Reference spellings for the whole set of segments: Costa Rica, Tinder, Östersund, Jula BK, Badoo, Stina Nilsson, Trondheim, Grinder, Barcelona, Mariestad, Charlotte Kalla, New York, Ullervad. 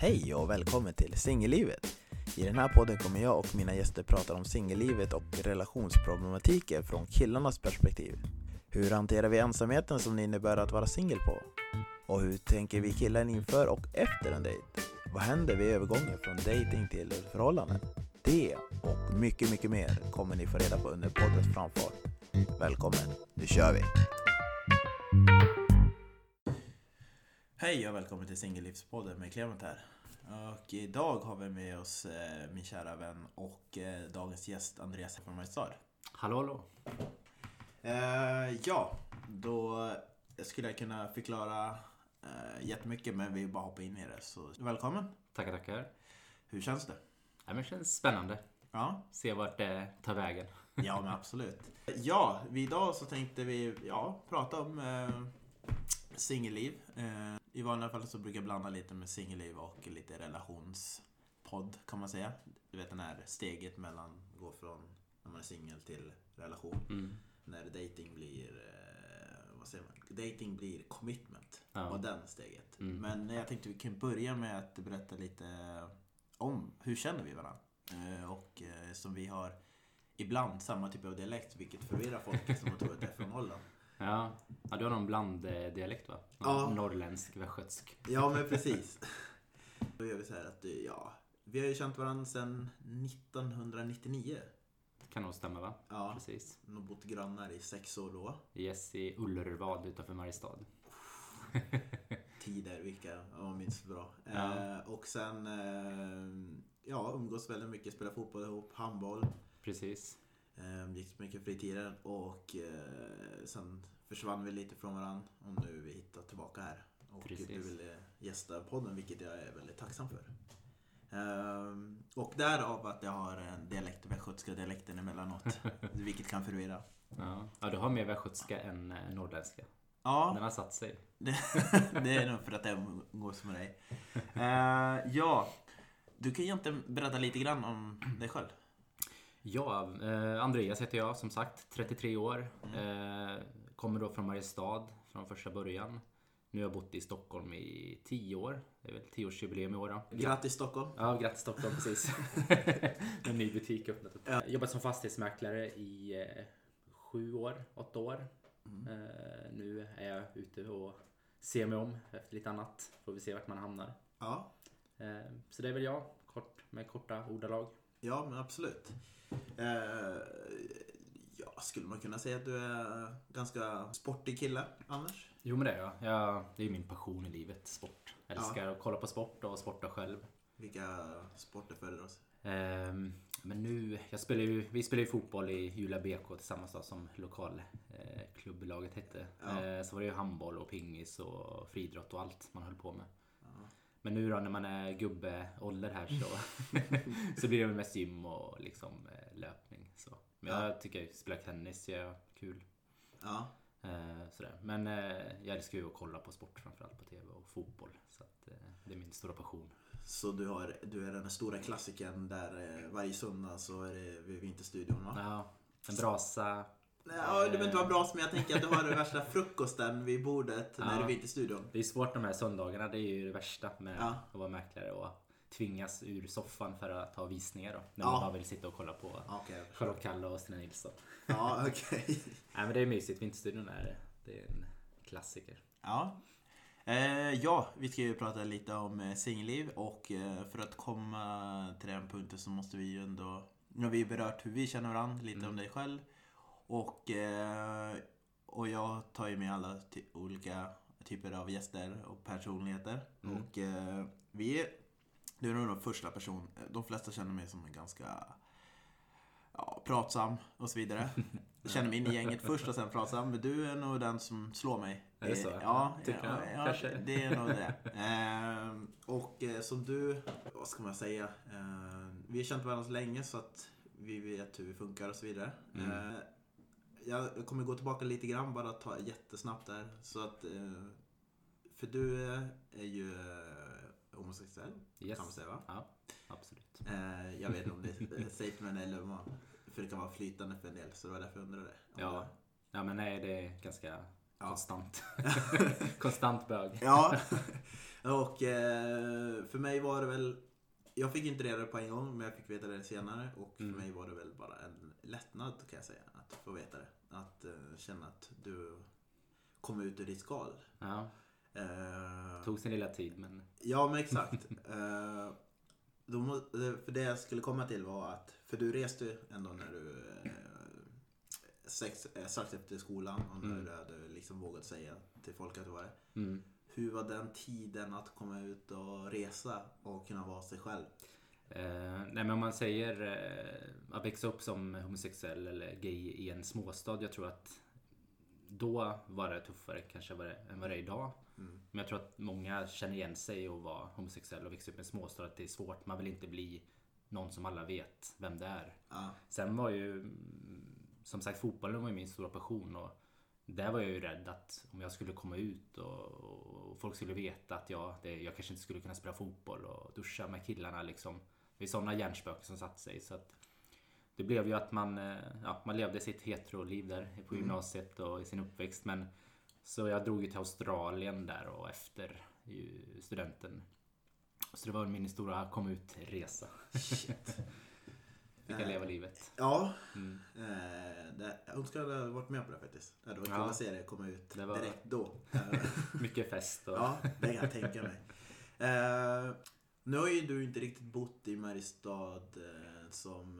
Hej och välkommen till Singellivet. I den här podden kommer jag och mina gäster prata om singellivet och relationsproblematiken från killarnas perspektiv. Hur hanterar vi ensamheten som det innebär att vara singel på? Och hur tänker vi killar inför och efter en dejt? Vad händer vid övergången från dejting till förhållanden? Det och mycket, mycket mer kommer ni få reda på under poddens framfart. Välkommen, nu kör vi! Hej och välkommen till Singellivspodd med Clement här. Och idag har vi med oss min kära vän och dagens gäst Andreas från Mariestad. Hallå, hallå. Ja, då skulle jag kunna förklara jättemycket, men vi bara hoppar in i det. Så välkommen. Tackar. Hur känns det? Ja, men det känns spännande. Ja. Se vart det tar vägen. Ja, men absolut. Ja, idag så tänkte vi prata om singelliv. I vanliga fall så brukar jag blanda lite med singelliv och lite relationspodd kan man säga. Du vet den här steget mellan gå från när man är singel till relation. Mm. När dating blir, vad säger man? Dating blir commitment. Ja. Och den steget. Mm. Men jag tänkte vi kan börja med att berätta lite om hur känner vi varandra. Och som vi har ibland samma typ av dialekt, vilket förvirrar folk som tror att det är från Holland. Ja, du har någon blanddialekt va? Ja. Norrländsk, västgötsk. Ja, men precis. Då gör vi så här att vi har ju känt varandra sedan 1999. Det kan nog stämma va? Ja, precis. Vi har bott grannar i 6 år då. Yes, i Ullervad utanför Mariestad. Tider, vilka jag minns bra. Ja. Och sen, umgås väldigt mycket, spelar fotboll ihop, handboll. Precis. Gick så mycket fritiden och sen försvann vi lite från varandra och nu är vi hittat tillbaka här. Och precis. Du ville gästa podden, vilket jag är väldigt tacksam för. Och därav att jag har en dialekt, västgötska dialekten emellanåt, vilket kan förvirra. Ja, du har mer västgötska än norrländska. Ja. Den har satt sig. Det är nog för att jag umgås med dig. Du kan ju inte berätta lite grann om dig själv. Ja, Andreas heter jag som sagt, 33 år, kommer då från Mariestad från första början. Nu har jag bott i Stockholm i 10 år, det är väl 10-årsjubileum i år då. Grattis Stockholm! Ja, grattis Stockholm, precis. En ny butik öppnat. Ja. Jobbat som fastighetsmäklare i 8 år. Nu är jag ute och ser mig om efter lite annat, får vi se vart man hamnar. Ja. Så det är väl jag, med korta ordalag. Ja, men absolut. Skulle man kunna säga att du är ganska sportig kille annars? Jo, men det är jag. Det är min passion i livet, sport. Jag älskar att kolla på sport och sporta själv. Vilka sporter följer oss? Men nu, vi spelar ju fotboll i Jula BK tillsammans då, som lokalklubblaget hette. Så var det ju handboll och pingis och friidrott och allt man höll på med. Men nu då när man är gubbeålder här så blir det mest gym och liksom löpning. Så. Men jag tycker att spela tennis är kul. Ja. Sådär. Men jag älskar ju att kolla på sport framförallt på tv och fotboll. Så att, det är min stora passion. Så du är den stora klassiken där varje söndag så är det vid Vinterstudion va? Ja, en brasa. Ja, det behöver inte vara bra men jag tänker att du har den värsta frukosten vid bordet när du är i studion. Det är svårt de här söndagarna, det är ju det värsta med att vara mäklare och tvingas ur soffan för att ta visningar då. När man bara vill sitta och kolla på Charlotte Kalla och Stina Nilsson. Ja, okej. Okay. Nej, men det är mysigt, Vinterstudion är det är en klassiker. Ja. Vi ska ju prata lite om singelliv och för att komma till den punkten så måste vi ju ändå, nu har vi berört hur vi känner varandra, lite om dig själv. Och jag tar ju med alla olika typer av gäster och personligheter. Mm. Och du är nog den första person. De flesta känner mig som en ganska pratsam och så vidare. Jag känner mig in i gänget först och sen pratsam. Men du är nog den som slår mig. Är det så? Ja, det är nog det. Och som du, vad ska man säga? Vi har känt varandra så länge så att vi vet hur vi funkar och så vidare. Mm. Jag kommer gå tillbaka lite grann, bara ta jättesnabbt där. Så att, för du är ju homosexuell, kan man säga va? Ja, absolut. Jag vet inte om det är safe men eller för det kan vara flytande för en del, så det var därför jag undrade det. Ja. Ja, men nej, det är ganska konstant. Konstant bög. Ja, Och för mig var det väl, jag fick inte reda det på en gång, men jag fick veta det senare. Och för mig var det väl bara en lättnad, kan jag säga, att få veta det. Att känna att du kom ut ur ditt skal. Ja. Tog sin lilla tid, men... Ja, men exakt. För det jag skulle komma till var att, för du reste ändå när du strax efter skolan, och när du hade liksom vågat säga till folk att du var det. Mm. Hur var den tiden att komma ut och resa och kunna vara sig själv? Nej, men om man säger att växa upp som homosexuell eller gay i en småstad, jag tror att då var det tuffare kanske än vad det är idag. Mm. Men jag tror att många känner igen sig och var homosexuell och växte upp i en småstad, att det är svårt. Man vill inte bli någon som alla vet vem det är. Ah. Sen var ju, som sagt, fotbollen var ju min stora passion, och där var jag ju rädd att om jag skulle komma ut och folk skulle veta att jag kanske inte skulle kunna spela fotboll och duscha med killarna liksom. Det är sådana hjärnspöken som satt sig, så att det blev ju att man levde sitt hetero-liv där på gymnasiet och i sin uppväxt. Men så jag drog ju till Australien där och efter studenten. Så det var min stora kom ut-resa. Shit. Fick jag leva livet. Ja. Mm. Jag önskar att jag hade varit med på det faktiskt. Det var kul att se det komma ut det var... direkt då. Mycket fest. Och... ja, det kan jag tänka mig. Nu har ju du inte riktigt bott i Mariestad som...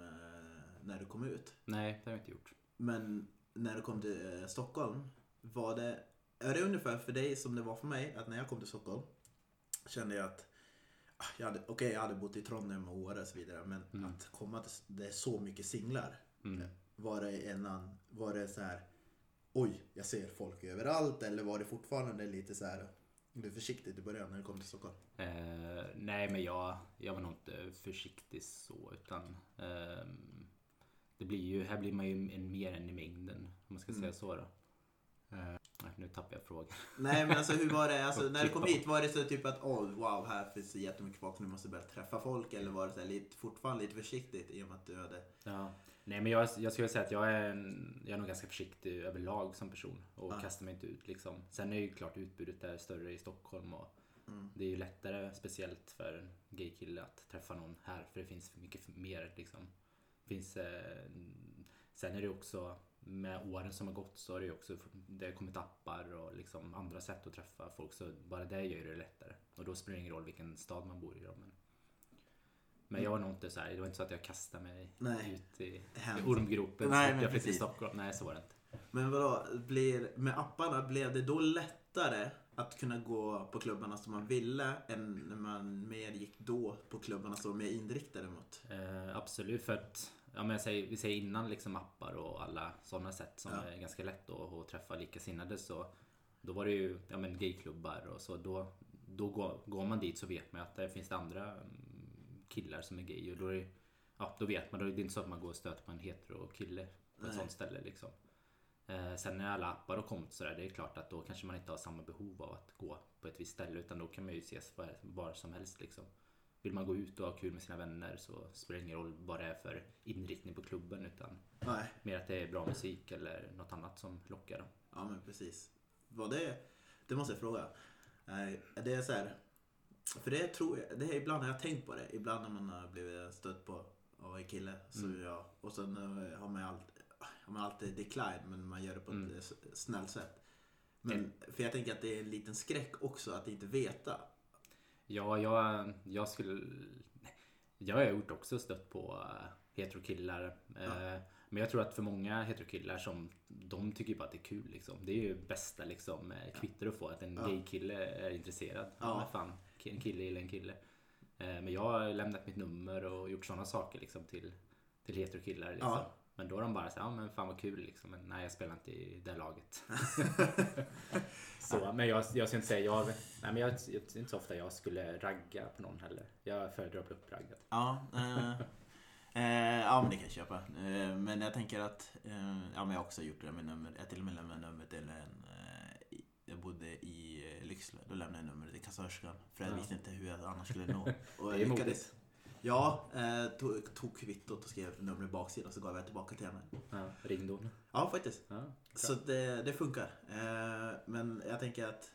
när du kom ut. Nej, det har jag inte gjort. Men när du kom till Stockholm, är det ungefär för dig som det var för mig, att när jag kom till Stockholm kände jag att jag hade bott i Trondheim och Åre och så vidare, men att komma till, det är så mycket singlar. Mm. Var det så här, oj, jag ser folk överallt, eller var det fortfarande lite så här, du är försiktig i början när du kom till Stockholm? Nej, men jag var nog inte försiktig så, utan här blir man ju mer än i mängden, om man ska säga så då. Nu tappar jag frågan. Nej, men alltså hur var det? Alltså, när du kom hit, var det så typ att här finns det jättemycket folk, nu måste börja träffa folk, eller var det så här, fortfarande lite försiktigt i och med att du hade... Ja. Nej, men jag skulle säga att jag är nog ganska försiktig överlag som person och kastar mig inte ut liksom. Sen är ju klart utbudet där större i Stockholm och det är ju lättare, speciellt för en gay kille, att träffa någon här, för det finns mycket mer liksom. Sen är det också med åren som har gått, så har det också kommit appar och liksom andra sätt att träffa folk, så bara det gör det lättare, och då spelar det ingen roll vilken stad man bor i då, men jag var nog inte så här, det var inte så att jag kastade mig ut i ormgropen. Nej, men jag precis i Stockholm. Nej, så var det inte. Men vadå, med apparna blev det då lättare att kunna gå på klubbarna som man ville än när man mer gick då på klubbarna som var mer inriktade mot? Absolut, för att vi säger innan liksom appar och alla sådana sätt som är ganska lätt då, att träffa likasinnade, så då var det ju gayklubbar och så, då går man dit så vet man att det finns det andra killar som är gay, och då, då vet man, då är det inte så att man går och stöter på en hetero kille på ett sånt ställe liksom. Sen när alla appar har kommit så där, det är klart att då kanske man inte har samma behov av att gå på ett visst ställe, utan då kan man ju ses var som helst liksom. Vill man gå ut och ha kul med sina vänner, så spelar det ingen roll vad det är för inriktning på klubben, utan mer att det är bra musik eller något annat som lockar dem. Ja, men precis. Vad det måste jag fråga. Det är så här, för det tror jag, det är ibland har jag tänkt på det, ibland när man har blivit stött på av en kille, så och sen har man alltid decline, men man gör det på ett snällt sätt. Men för jag tänker att det är en liten skräck också att inte veta. Ja, jag har gjort också stött på heterokillar. Men jag tror att för många heterokillar som de tycker bara att det är kul liksom. Det är ju bästa liksom kvitter att få, att en gay-kille är intresserad. En kille eller en kille. Men jag har lämnat mitt nummer och gjort sådana saker liksom till heterokillar liksom. Ja. Men då är de bara så här, men fan vad kul liksom. Men nej, jag spelar inte i det laget. Så, men jag ska inte säga, jag är inte så ofta jag skulle ragga på någon heller. Jag föredrar att bli uppraggad. Ja, men det kan jag köpa. Men jag tänker att, men jag har också gjort det med nummer. Jag till och med lämnade numret till jag bodde i Lycksele. Då lämnade jag numret till kassörskan, för jag visste inte hur jag annars skulle nå. Och det är modigt. Ja, tog kvittot och skrev numret baksidan, så gav jag tillbaka till henne. Ja, ringde hon? Ja, faktiskt. Ja, så det funkar. Men jag tänker att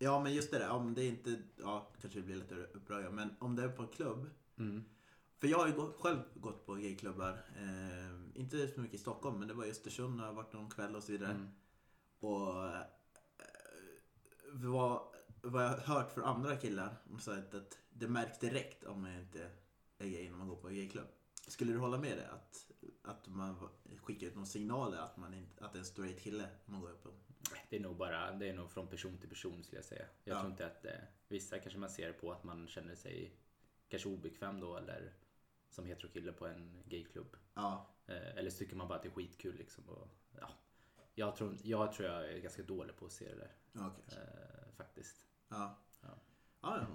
Ja, men just det där, om det inte, ja, kanske det blir lite upprörande, men om det är på en klubb. Mm. För jag har ju själv gått på gayklubbar, inte så mycket i Stockholm, men det var i Östersund, har varit någon kväll och så vidare. Mm. Och vad jag hört från andra killar, de sa att det märks direkt om man inte är gay när man går på en gayklubb. Skulle du hålla med det, att man skickar ut någon signal att man inte, att det är en straight kille man går upp på? Det är nog från person till person, skulle jag säga. Jag tror inte att vissa kanske man ser på att man känner sig kanske obekväm då, eller som heterokille på en gayklubb. Ja. Eller så tycker man bara att det är skitkul liksom, och ja. Jag tror jag är ganska dålig på att se det där. Okay. Faktiskt. Ja,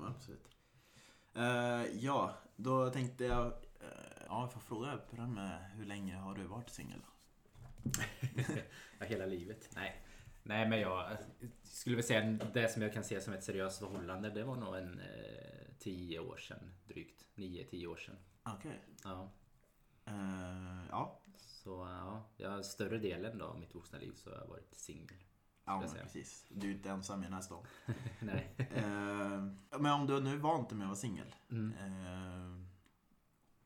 absolut. Ja, då tänkte jag jag får fråga på det med hur länge har du varit singel då? Hela livet. Nej, men jag skulle väl säga det som jag kan se som ett seriöst förhållande, det var nog en 10 år sedan drygt. 9-10 år sedan. Okej. Okay. Ja. Ja. Så ja, jag större delen av mitt vuxna liv så har jag varit singel. Ja, men precis. Du är inte ensam i nästa år. Nej. Men om du nu är vant med att vara singel,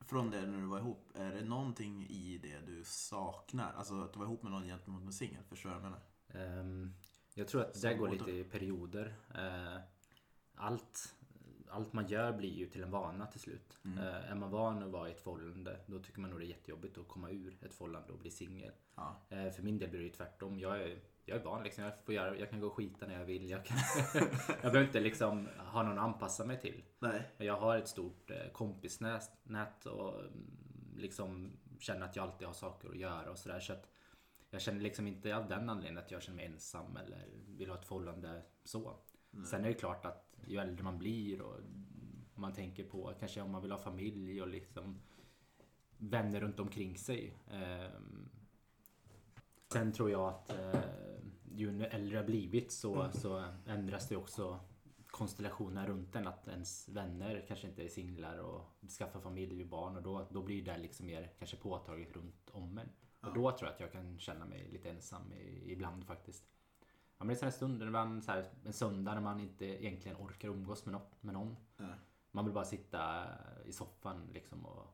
från det när du var ihop, är det någonting i det du saknar? Alltså att du var ihop med någon gentemot en singel, förstår jag menar? Jag tror att det går lite i perioder. Allt man gör blir ju till en vana till slut. Är man van att vara i ett förhållande, då tycker man nog det är jättejobbigt att komma ur ett förhållande och bli singel. Ja. För min del blir det ju tvärtom. Jag är van liksom, jag kan gå och skita när jag vill. Jag behöver inte liksom ha någon att anpassa mig till. Nej. Jag har ett stort kompisnät och liksom känner att jag alltid har saker att göra och sådär. Så att jag känner liksom inte av den anledningen att jag känner mig ensam eller vill ha ett förhållande så. Nej. Sen är det klart att ju äldre man blir och man tänker på kanske om man vill ha familj och liksom vänner runt omkring sig. Sen tror jag att ju äldre blivit så ändras det också konstellationer runt en, att ens vänner kanske inte är singlar och skaffar familj och barn, och då blir det liksom mer kanske påtagligt runt om en. Och då tror jag att jag kan känna mig lite ensam ibland faktiskt. Ja, men det är en stund när man, så här, en söndag när man inte egentligen orkar umgås med någon. Mm. Man vill bara sitta i soffan liksom och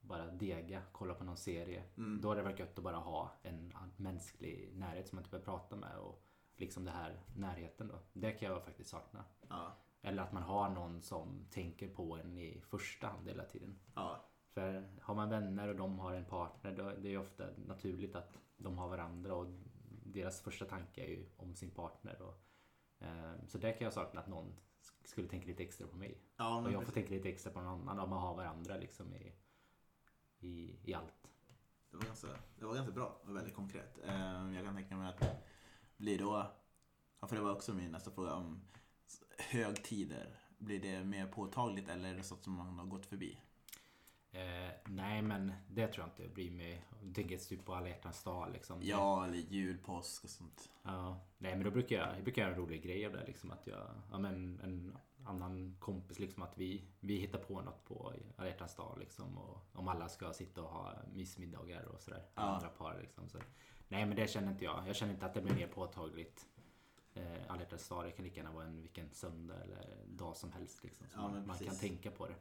bara dega, kolla på någon serie. Då är det väl gött att bara ha en mänsklig närhet som man inte behöver prata med, och liksom det här närheten då, det kan jag faktiskt sakna. Eller att man har någon som tänker på en i första hand hela tiden. För har man vänner och de har en partner, då är det ju ofta naturligt att de har varandra, och deras första tanke är ju om sin partner, och så där kan jag sakna att någon skulle tänka lite extra på mig, och jag får tänka lite extra på någon annan, och man har varandra liksom i allt. Det var ganska bra och väldigt konkret. Jag kan tänka mig att det blir då, för det var också min nästa fråga, om högtider, blir det mer påtagligt eller är det så som man har gått förbi? Nej, men det tror jag inte jag bryr mig. Jag tänker typ på alla hjärtans dag liksom. Ja, eller jul, påsk och sånt. Nej, men då brukar jag göra en rolig grej av det liksom, att jag men en annan kompis liksom, att vi hittar på något på alla hjärtans dag liksom, och om alla ska sitta och ha mysmiddagar och sådär, andra par liksom, så. Nej, men det känner inte jag. Jag känner inte att det blir mer påtagligt. Alla hjärtans dag, det kan lika gärna vara vilken söndag eller dag som helst liksom, så man kan tänka på det.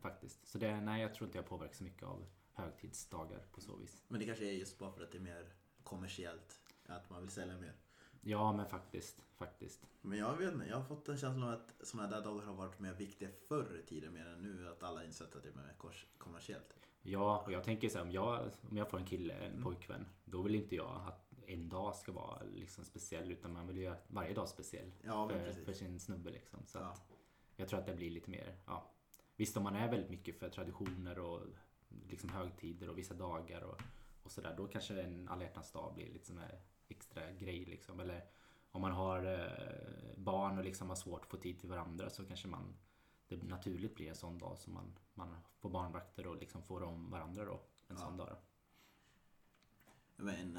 Faktiskt. Så det, nej, jag tror inte jag påverkar så mycket av högtidsdagar på så vis. Men det kanske är just bara för att det är mer kommersiellt, att man vill sälja mer. Ja, men faktiskt. Men jag vet inte, jag har fått en känsla av att sådana där dagar har varit mer viktiga förr i tiden mer än nu, att alla insett att det är mer kommersiellt. Ja, och jag tänker så här, om jag får en kille, en pojkvän, då vill inte jag att en dag ska vara liksom speciell, utan man vill göra varje dag speciell för sin snubbe liksom. Så att jag tror att det blir lite mer, visst, om man är väldigt mycket för traditioner och liksom högtider och vissa dagar och sådär, då kanske en alla hjärtans dag blir lite sån här extra grej liksom. Eller om man har barn och liksom har svårt att få tid till varandra, så kanske det naturligt blir en sån dag som man får barnvakter och liksom får om varandra då, en sån dag då. Men,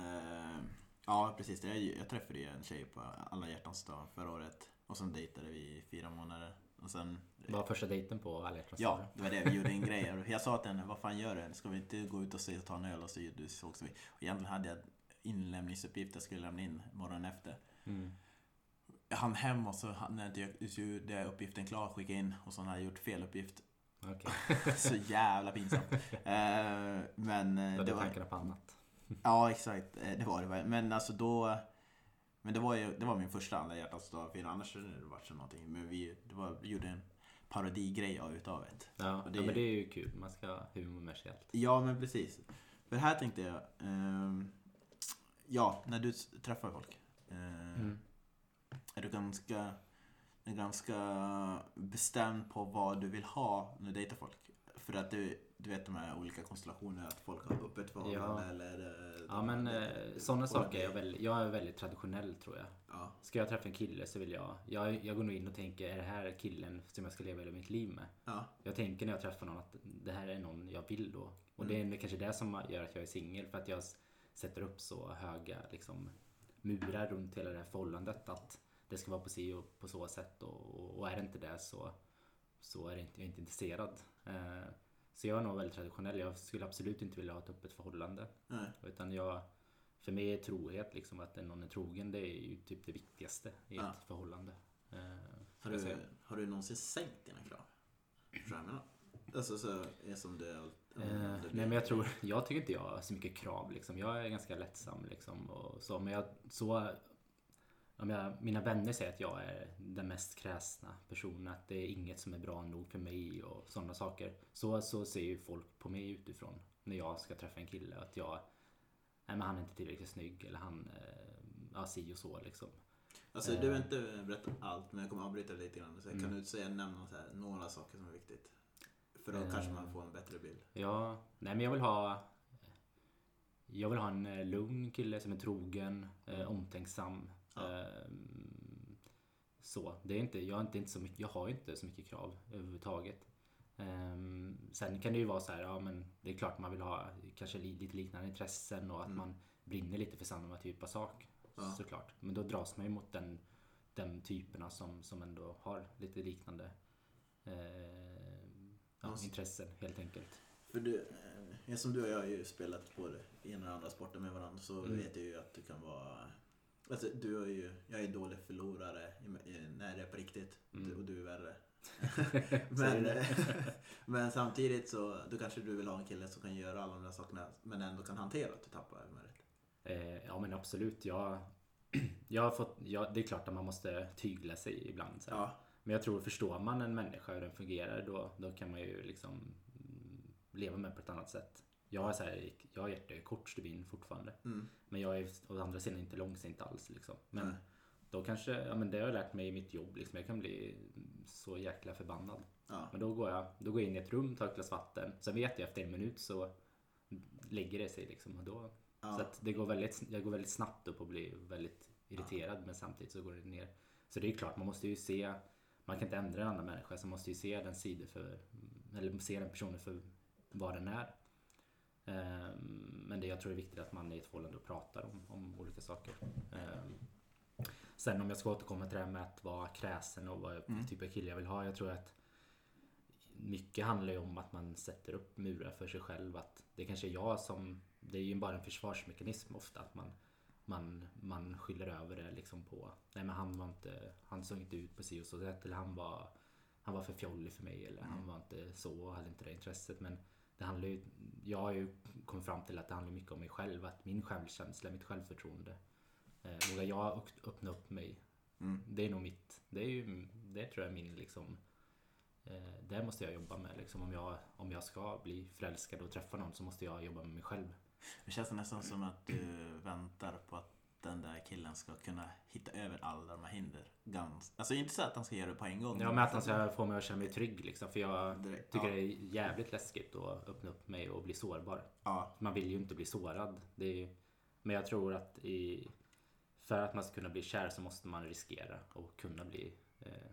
precis, jag träffade en tjej på alla hjärtans dag förra året, och sen dejtade vi 4 månader. Och sen, var första dejten på alla hjärtans dag? Ja, det var det, vi gjorde en grej. Jag sa till henne, vad fan gör du? Ska vi inte gå ut och ta en öl? Och så du såg som vi. Och egentligen hade jag inlämningsuppgift jag skulle lämna in morgonen efter. han hem och så när det är uppgiften klar skicka in och så han hade gjort fel uppgift. Okay. Så jävla pinsamt. Men det var tankarna på annat. Ja, exakt. Det var det väl. Men alltså då det var min första andra hjärtatsdag för annars hade det varit så någonting men vi gjorde en parodigrej utav det. Ja, och det, men det är ju kul. Man ska humormässigt. Ja, men precis. För här tänkte jag när du träffar folk är du ganska bestämd på vad du vill ha när du dejtar folk. För att du vet de här olika konstellationerna att folk har öppet förhållande eller... Ja, men sådana saker jag är väldigt traditionell tror jag. Ja. Ska jag träffa en kille så vill jag går nog in och tänker, är det här killen som jag ska leva hela mitt liv med? Ja. Jag tänker när jag träffar någon att det här är någon jag vill då. Och det är kanske det som gör att jag är singel, för att jag sätter upp så höga liksom, murar runt hela det här förhållandet att det ska vara på si och på så sätt och är det inte det så är det inte, jag är inte intresserad. Så jag är nog väldigt traditionell. Jag skulle absolut inte vilja ha ett öppet förhållande. Nej. Utan för mig är trohet liksom, att någon är trogen, det är ju typ det viktigaste i ett förhållande. Har du någonsin sänkt dina krav? Alltså så är som det nej men jag tycker inte jag har så mycket krav liksom. Jag är ganska lättsam liksom, och så, men mina vänner säger att jag är den mest kräsna personen, att det är inget som är bra nog för mig och sådana saker. Så ser ju folk på mig utifrån när jag ska träffa en kille att nej men han är inte tillräckligt snygg eller han si och så liksom. Alltså du har inte berättat allt, men jag kommer att avbryta lite grann. Så kan du säga nämna så här, några saker som är viktigt? För då kanske man får en bättre bild. Ja, nej men jag vill ha en lugn kille som är trogen, omtänksam. Så det är inte jag har inte så mycket krav överhuvudtaget. Sen kan det ju vara så här, ja men det är klart man vill ha kanske lite liknande intressen och att man brinner lite för samma typ av sak. Såklart. Men då dras man ju mot den typerna som ändå har lite liknande intressen helt enkelt. För som du och jag har ju spelat på det i en eller andra sporten med varandra, så vet jag ju att du kan vara alltså, jag är dålig förlorare när det är på riktigt och du är värre. men samtidigt så då kanske du vill ha en kille som kan göra alla de där sakerna men ändå kan hantera att du tappar humöret. Ja men absolut, jag har fått, det är klart att man måste tygla sig ibland så här. Ja. Men jag tror förstår man en människa hur den fungerar då kan man ju liksom leva med på ett annat sätt. Jag har hjärtat i kortstubin fortfarande. Men jag är å andra sidan inte långsint alls liksom. Men då kanske det har jag lärt mig i mitt jobb liksom. Jag kan bli så jäkla förbannad. Ja. Men då går jag in i ett rum, tar ett glas vatten. Sen vet jag efter en minut så lägger det sig liksom, och då så att jag går väldigt snabbt upp och blir väldigt irriterad men samtidigt så går det ner. Så det är klart man måste ju se, man kan inte ändra en annan människa, så man måste ju se den sidan för eller se den personen för vad den är. Men jag tror det är viktigt att man i ett förhållande pratar om olika saker. Sen om jag ska återkomma till det här med att vara kräsen och vad typ av kille jag vill ha. Jag tror att mycket handlar ju om att man sätter upp murar för sig själv. Att det kanske är jag som, det är ju bara en försvarsmekanism ofta. Att man skyller över det liksom på, nej men han såg inte ut på si och så sätt. Eller han var för fjollig för mig. Eller han var inte så, hade inte det intresset. Men det handlar ju, jag har ju kommit fram till att det handlar mycket om mig själv, att min självkänsla, mitt självförtroende, vågar jag öppna upp mig, det är nog mitt, det tror jag är min liksom, det måste jag jobba med liksom, om jag ska bli förälskad och träffa någon så måste jag jobba med mig själv. Det känns nästan som att du väntar på att den där killen ska kunna hitta över alla de här hinder. Alltså inte så att han ska göra det på en gång. Ja, men att han ska få mig att känna mig trygg liksom, för jag tycker det är jävligt läskigt att öppna upp mig och bli sårbar. Ja. Man vill ju inte bli sårad. Men jag tror att för att man ska kunna bli kär så måste man riskera och kunna bli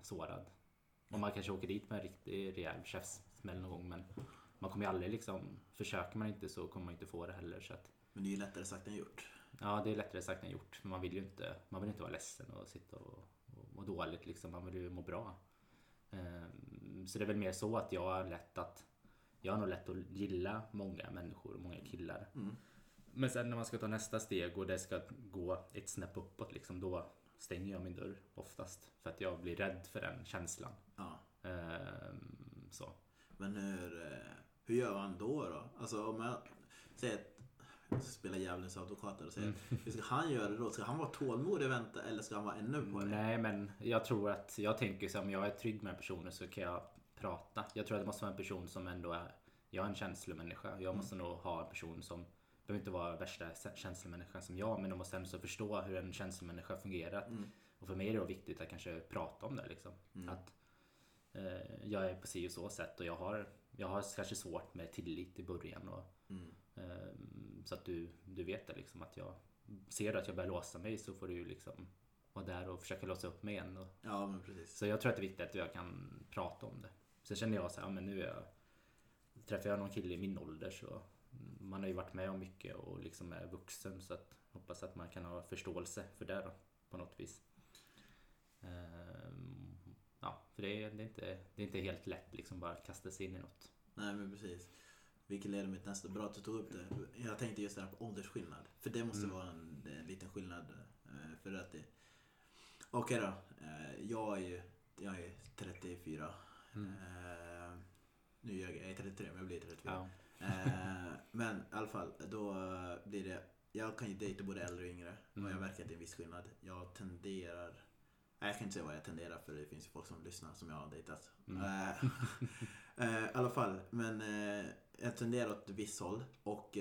sårad. Och man kanske åker dit med en riktig rejäl käftsmäll någon gång, men man kommer ju aldrig liksom, försöker man inte så kommer man inte få det heller. Så att... Men det är ju lättare sagt än gjort. Ja, det är lättare sagt än gjort. Men man vill inte vara ledsen och sitta och må dåligt liksom. Man vill ju må bra. Så det är väl mer så att jag har nog lätt att gilla många människor och många killar. Men sen när man ska ta nästa steg och det ska gå ett snäpp uppåt liksom, då stänger jag min dörr oftast. För att jag blir rädd för den känslan. Ja. Så. Men hur gör han då? Alltså om jag säger att jag ska spela djävulens advokat och säger att ska han göra det då? Ska han vara tålmodig och vänta eller ska han vara ännu på det? Nej, men jag tror att jag tänker så här, om jag är trygg med personer så kan jag prata. Jag tror att det måste vara en person som ändå är, jag är en känslomänniska. Jag måste nog ha en person som behöver inte vara värsta känslomänniskan som jag, men de måste ändå förstå hur en känslomänniska fungerar. Mm. Och för mig är det viktigt att kanske prata om det liksom. Mm. Att jag är på si och så sätt och jag har kanske svårt med tillit i början och så att du vet det liksom, att jag ser att jag börjar låsa mig, så får du liksom vara där och försöka låsa upp mig igen och, ja, men precis. Så jag tror att det är viktigt att jag kan prata om det. Sen känner jag så här, men nu är jag, träffar jag någon kille i min ålder, så man har ju varit med om mycket och liksom är vuxen, så att hoppas att man kan ha förståelse för det då, på något vis. Ja, för det är inte helt lätt liksom bara att kasta sig in i något. Nej, men precis. Vilket leder mig nästan bra att du tog upp det. Jag tänkte just där på åldersskillnad. För det måste vara en liten skillnad. För att det... Okej då. Jag är 34. Nu är jag 33, men jag blir 34. Ja. Men i alla fall, då blir det... Jag kan ju dejta både äldre och yngre. Och jag verkar att det är en viss skillnad. Jag tenderar... Jag kan inte säga vad jag tenderar, för det finns ju folk som lyssnar som jag har dejtat. I alla fall, men jag tenderar åt viss håll. Och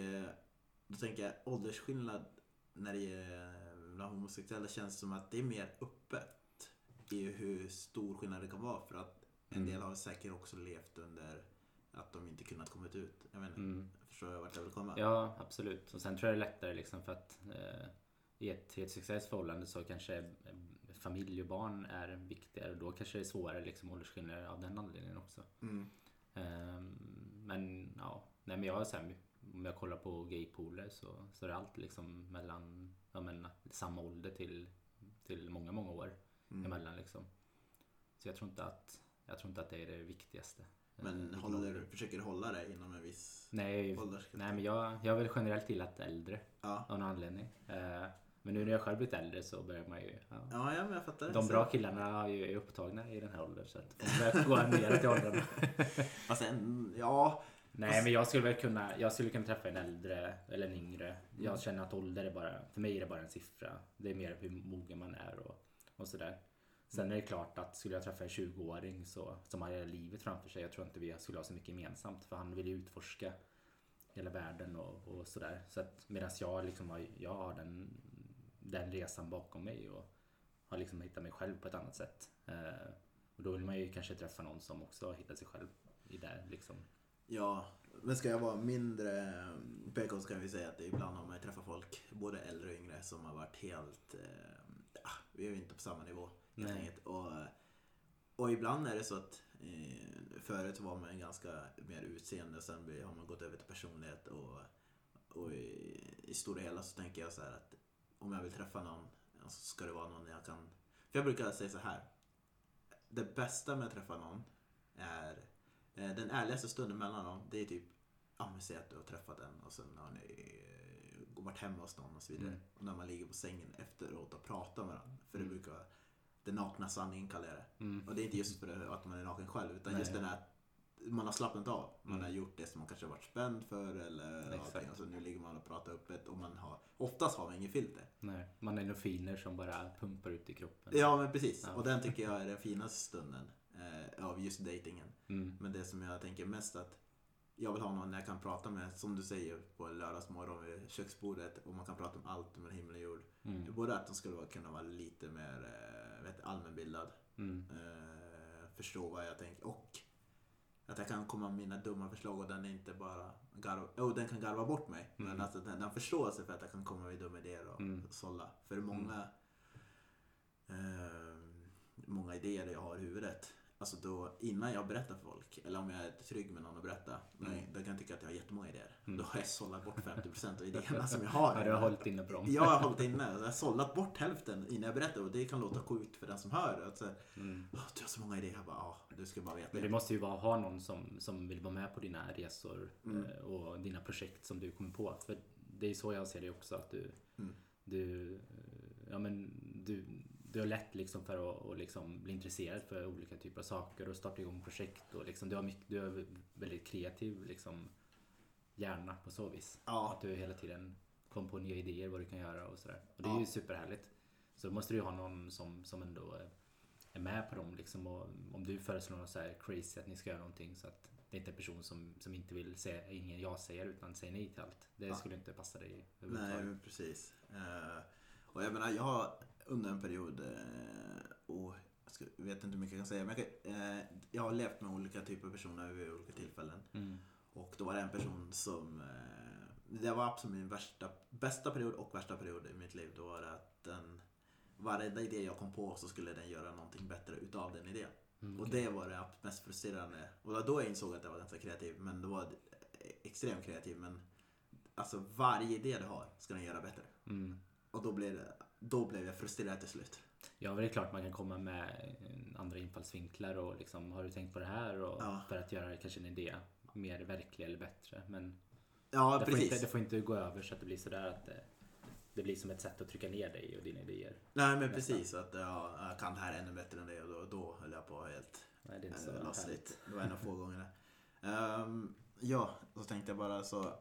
då tänker jag, åldersskillnad när det är homosexuella känns som att det är mer öppet i hur stor skillnad det kan vara. För att en del har säkert också levt under att de inte kunnat komma ut. Jag menar, förstår jag vart jag vill komma? Ja, absolut. Och sen tror jag det är lättare liksom för att... I ett successförhållande så kanske familj och barn är viktigare, och då kanske det är svårare liksom åldersskillnader av den anledningen också. Men ja, nej, men jag är så här, om jag kollar på gaypooler så är det allt liksom mellan, jag menar, samma ålder till många år emellan liksom. Så jag tror inte att det är det viktigaste. Men försöker du hålla det inom en viss ålderskrift? Nej, men jag vill generellt till att äldre av någon anledning. Men nu när jag själv blivit äldre så börjar man ju... Ja, men jag fattar. De bra killarna är ju upptagna i den här åldern, så att de börjar gå ner till åldrarna. Och sen, ja... Nej, men jag skulle kunna träffa en äldre eller en yngre. Jag känner att ålder är bara... För mig är det bara en siffra. Det är mer hur mogen man är och sådär. Sen är det klart att skulle jag träffa en 20-åring som har livet framför sig, jag tror inte vi skulle ha så mycket gemensamt, för han vill ju utforska hela världen och sådär. Så att medan jag liksom har den resan bakom mig och har liksom hittat mig själv på ett annat sätt. Och då vill man ju kanske träffa någon som också har hittat sig själv i det liksom. Ja, men ska jag vara mindre PK så kan vi säga att ibland har man träffat folk, både äldre och yngre, som har varit helt... vi är ju inte på samma nivå. Och ibland är det så att förut var man ganska mer utseende, och sen har man gått över till personlighet och i stora hela så tänker jag så här att om jag vill träffa någon så ska det vara någon jag kan, för jag brukar säga så här: det bästa med att träffa någon är den ärligaste stunden mellan dem. Det är typ, man säger att du har träffat en och sen har ni varit hemma hos någon och så vidare, och när man ligger på sängen efteråt och pratar med varandra, för det brukar vara den nakna sanningen, kallar jag det. Och det är inte just för att man är naken själv, utan just den här, man har slappnat av. Man har gjort det som man kanske har varit spänd för eller någonting. Alltså, nu ligger man och pratar öppet och oftast har man ingen filter. Nej, man är nog finer som bara pumpar ut i kroppen. Ja, men precis. Ja. Och den tycker jag är den finaste stunden av just dejtingen. Men det som jag tänker mest att jag vill ha någon jag kan prata med, som du säger, på lördagsmorgon vid köksbordet, och man kan prata om allt med himmel och jord. Både att de skulle kunna vara lite mer allmänbildad, förstå vad jag tänker, och att jag kan komma med mina dumma förslag och den är inte bara den kan garva bort mig, men alltså den förstår sig för att jag kan komma med dumma idéer och sålla. För många idéer jag har i huvudet, alltså då, innan jag berättar för folk, eller om jag är trygg med någon att berätta, då kan jag tycka att jag har jättemånga idéer. Då har jag sållat bort 50% av idéerna som jag har. Ja, du har hållit inne bra. Ja, jag har hållit inne. Jag har sållat bort hälften innan jag berättar, och det kan låta sjukt för den som hör. Alltså, du har så många idéer. Jag bara, du ska bara veta. Men du måste ju bara ha någon som vill vara med på dina resor och dina projekt som du kommer på. För det är så jag ser det också, att du det var lätt liksom för att och liksom bli intresserad för olika typer av saker och starta igång projekt och liksom du har väldigt kreativ liksom hjärna på så vis. Ja. Att du hela tiden kom på nya idéer vad du kan göra och sådär. Och det är ju superhärligt. Så då måste du ju ha någon som ändå är med på dem liksom, och om du föreslår något så här crazy att ni ska göra någonting så att det är inte en person som inte vill säga ingen jag säger utan säger nej till allt. Det skulle inte passa dig. Nej, men precis. Och jag menar, jag har under en period och jag vet inte hur mycket jag kan säga, men jag har levt med olika typer av personer vid olika tillfällen. Mm. Och då var det en person som det var absolut min bästa period och värsta period i mitt liv. Då var det att varje idé jag kom på så skulle den göra någonting bättre utav den idén. Mm, okay. Och det var det mest frustrerande. Och då jag insåg att jag var ganska kreativ, men det var extremt kreativ, men alltså varje idé du har ska den göra bättre. Mm. Och då blev jag frustrerad till slut. Ja, det är klart man kan komma med andra infallsvinklar och liksom, har du tänkt på det här? Och för att göra kanske en idé mer verklig eller bättre, men det får inte gå över så att det blir sådär att det blir som ett sätt att trycka ner dig och dina idéer. Nej, men precis, att jag kan det här ännu bättre än det, och då höll jag på helt lossligt. Det var en av få gångerna. Så tänkte jag bara så...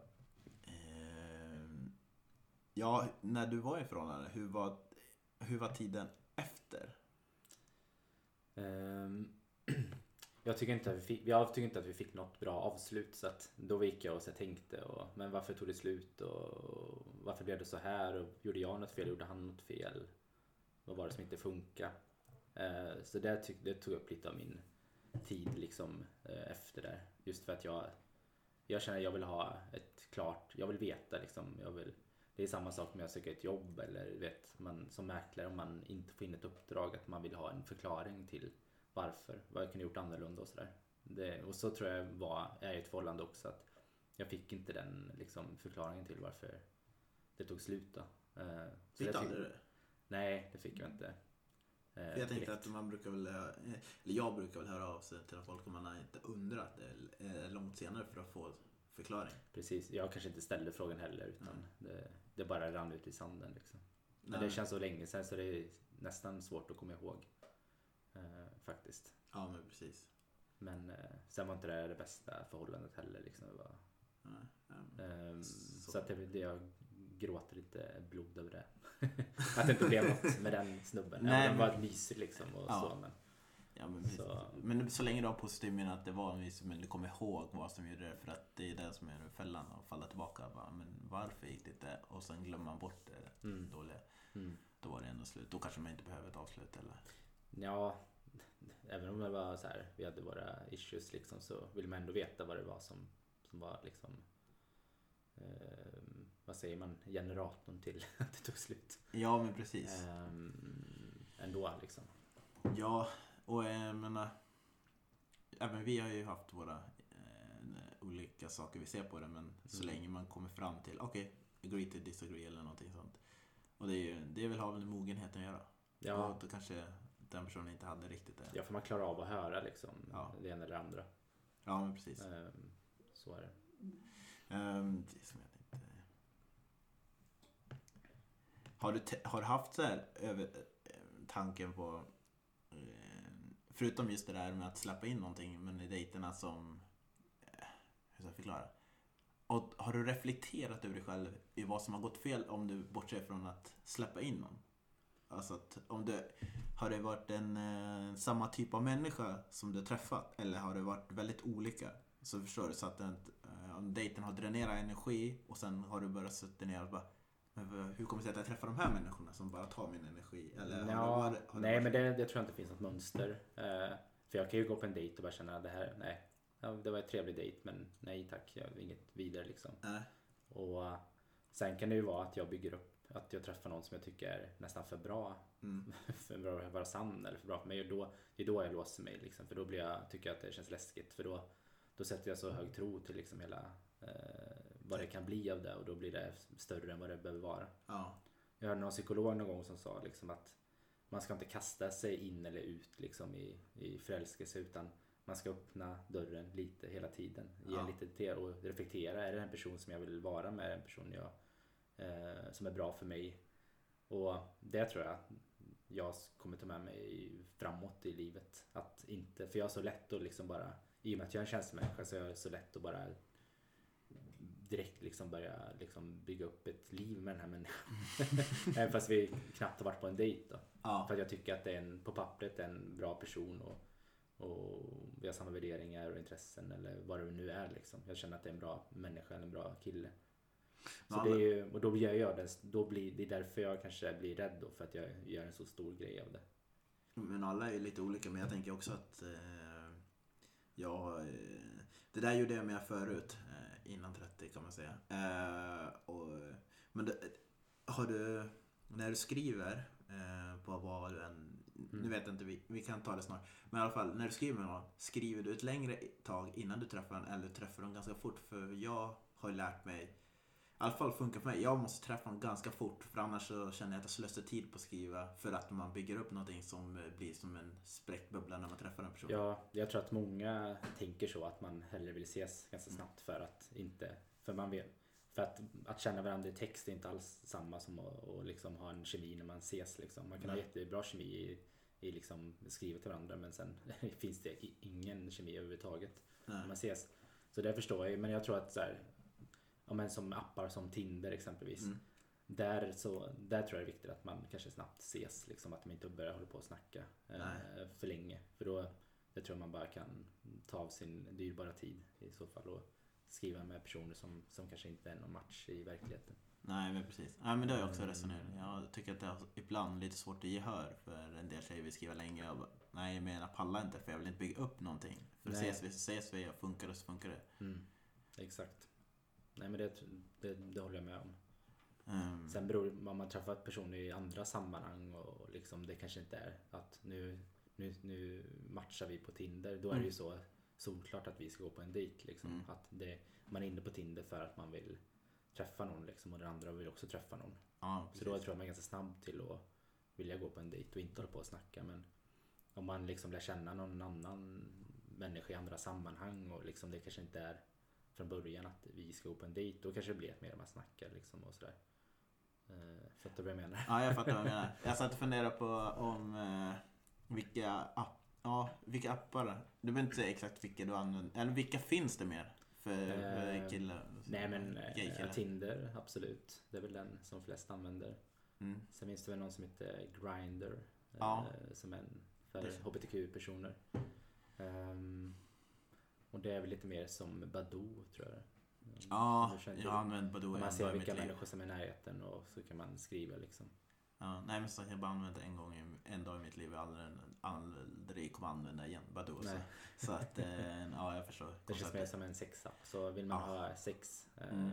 när du var i förhållande, hur var tiden efter? Jag tycker inte att vi fick något bra avslut, så att då gick jag och så tänkte men varför tog det slut och varför blev det så här och gjorde jag något fel, gjorde han något fel, vad var det som inte funkar? Så det tog upp lite av min tid liksom efter där, just för att jag känner att jag vill ha ett klart, jag vill veta liksom, det är samma sak med att söka ett jobb eller vet man som mäklare, om man inte får in ett uppdrag, att man vill ha en förklaring till varför, vad jag kunde gjort annorlunda och sådär. Och så tror jag är ett förhållande också, att jag fick inte den liksom förklaringen till varför det tog slut då. Fick aldrig det? Nej, det fick jag inte. Jag tänkte att jag brukar väl höra av sig till folk om man har inte undrat långt senare för att få förklaring. Precis, jag kanske inte ställde frågan heller utan det bara rann ut i sanden liksom. Men det känns så länge sedan så det är nästan svårt att komma ihåg. Faktiskt. Ja, men precis. Men sen var inte det bästa förhållandet heller liksom. Så att jag gråter lite blod över det. Att det inte blev något med den snubben. Nej, den var mysig liksom och så, men... Ja, men så länge du har positiv minne att det var en viss, men du kommer ihåg vad som gjorde det, för att det är det som är fällan och falla tillbaka bara, men varför gick det inte? Och sen glömmer man bort det dåliga. Då var det ändå slut. Då kanske man inte behöver ett avslut eller? Ja, även om det var så här, vi hade våra issues liksom, så vill man ändå veta vad det var som var liksom vad säger man, generatorn till att det tog slut. Ja, men precis. Ändå liksom. Ja, och jag menar, även vi har ju haft våra olika saker vi ser på det, men så länge man kommer fram till agree to disagree eller någonting sånt. Och det är väl ha med mogenheten att göra. Ja. Och då kanske den personen inte hade riktigt det. Ja, för man klarar av att höra liksom det ena eller det andra. Ja, men precis. Så är det. Det som jag tänkte... Har du haft så här över tanken på, förutom just det där med att släppa in någonting, men i dejterna som, hur ska jag förklara? Och har du reflekterat över dig själv i vad som har gått fel, om du bortser från att släppa in någon? Alltså att om du, har det varit en samma typ av människa som du träffat, eller har det varit väldigt olika? Så förstår du, så att om dejten har dränerat energi och sen har du börjat sätta ner och bara, men hur kommer det sig att jag träffar de här människorna som bara tar min energi? Eller men det tror jag inte finns något mönster. För jag kan ju gå på en dejt och bara känna det här, nej, det var en trevlig dejt, men nej tack, jag har inget vidare liksom. Och sen kan det ju vara att jag bygger upp, att jag träffar någon som jag tycker är nästan för bra för bra att vara sann eller för bra för mig, och det är då jag låser mig liksom, för då tycker jag att det känns läskigt, för då sätter jag så hög tro till liksom hela vad det kan bli av det, och då blir det större än vad det behöver vara. Jag hörde någon psykolog någon gång som sa liksom att man ska inte kasta sig in eller ut liksom i förälskelse, utan man ska öppna dörren lite hela tiden, ge lite till och reflektera, är det en person som jag vill vara med, är det en person som är bra för mig? Och det tror jag jag kommer ta med mig framåt i livet. Att inte, för jag är så lätt att liksom bara, i och med att jag är en tjänstemänniska så är jag så lätt att bara direkt liksom börja liksom bygga upp ett liv med den här människan. Även fast vi knappt har varit på en dejt då. Ja. För att jag tycker att det är en, på pappret en bra person och vi har samma värderingar och intressen eller vad det nu är liksom. Jag känner att det är en bra människa eller en bra kille. Så ja, det är ju, och då gör jag det, då blir det, är därför jag kanske blir rädd då, för att jag gör en så stor grej av det. Men alla är lite olika, men jag tänker också att det där gjorde jag med förut innan 30 kan man säga. Men det, har du, när du skriver på vad du än, nu vet jag inte, vi kan ta det snart. Men i alla fall, när du skriver någon, skriver du ett längre tag innan du träffar den, eller träffar den ganska fort? För jag har lärt mig, i alla fall funkar för mig, jag måste träffa dem ganska fort, för annars så känner jag att jag slösar tid på att skriva, för att man bygger upp någonting som blir som en spräckbubbla när man träffar en person. Ja, jag tror att många tänker så, att man hellre vill ses ganska snabbt för att inte, för man vill, för att känna varandra i text är inte alls samma som att liksom ha en kemi när man ses liksom. Man kan ha jättebra kemi i liksom skriva till varandra, men sen finns det ingen kemi överhuvudtaget när man ses. Så det förstår jag, men jag tror att så här, ja, men som appar som Tinder exempelvis. Där tror jag det är viktigt att man kanske snabbt ses liksom, att man inte börjar hålla på och snacka för länge, för då jag tror man bara kan ta av sin dyrbara tid i så fall och skriva med personer som kanske inte är någon match i verkligheten. Nej, men precis. Ja, men det har jag också resonerat. Jag tycker att det är ibland lite svårt att gehör för en del tjejer vill skriva länge. Jag bara, nej, jag menar pallar inte, för jag vill inte bygga upp någonting. För ses vi och funkar det så funkar det. Mm. Exakt. Nej, men det håller jag med om. Sen beror om man träffar personer i andra sammanhang och liksom, det kanske inte är att nu matchar vi på Tinder. Då är det ju så solklart att vi ska gå på en dejt liksom. Att man är inne på Tinder för att man vill träffa någon liksom, och den andra vill också träffa någon. Ah, så då tror jag man är ganska snabb till att vilja gå på en dejt och inte hålla på och snacka. Men om man liksom lär känna någon annan människa i andra sammanhang och liksom, det kanske inte är från början att vi ska gå på en dejt, då kanske det blir ett mer man snackar liksom och sådär. Fattar du vad jag menar? Ja, jag fattar vad jag menar. Jag satt och funderade på om vilka appar. Du behöver inte säga exakt vilka du använder, eller vilka finns det mer för killar? Nej, men Tinder, absolut. Det är väl den som flest använder. Sen finns det väl någon som heter Grinder, som en för hbtq-personer. Och det är väl lite mer som Badoo, tror jag. Jag använder Badoo. Man ser vilka människor som är i närheten och så kan man skriva liksom. Ja, nej, men så jag bara använt en dag i mitt liv, aldrig kommer använda igen Badoo. Så att jag förstår. Det känns mer som en sexapp. Så vill man ha sex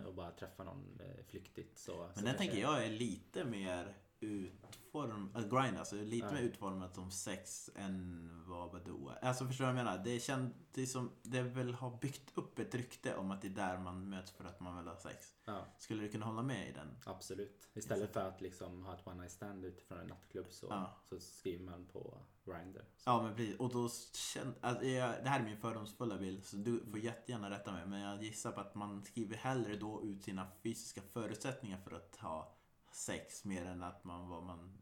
och bara träffa någon flyktigt så. Men så det tänker jag är lite mer Grindr, alltså lite mer utformat som sex än vad Badoo är. Alltså förstår du vad jag menar? Det känns som det väl har byggt upp ett rykte om att det är där man möts för att man vill ha sex. Ja. Skulle du kunna hålla med i den? Absolut. Istället för att liksom ha ett one night stand utifrån en nattklubb så skriver man på Grindr. Så. Ja, men precis. Och då alltså, det här är min fördomsfulla bild, så du får jättegärna rätta mig, men jag gissar på att man skriver hellre då ut sina fysiska förutsättningar för att ha sex, mer än att man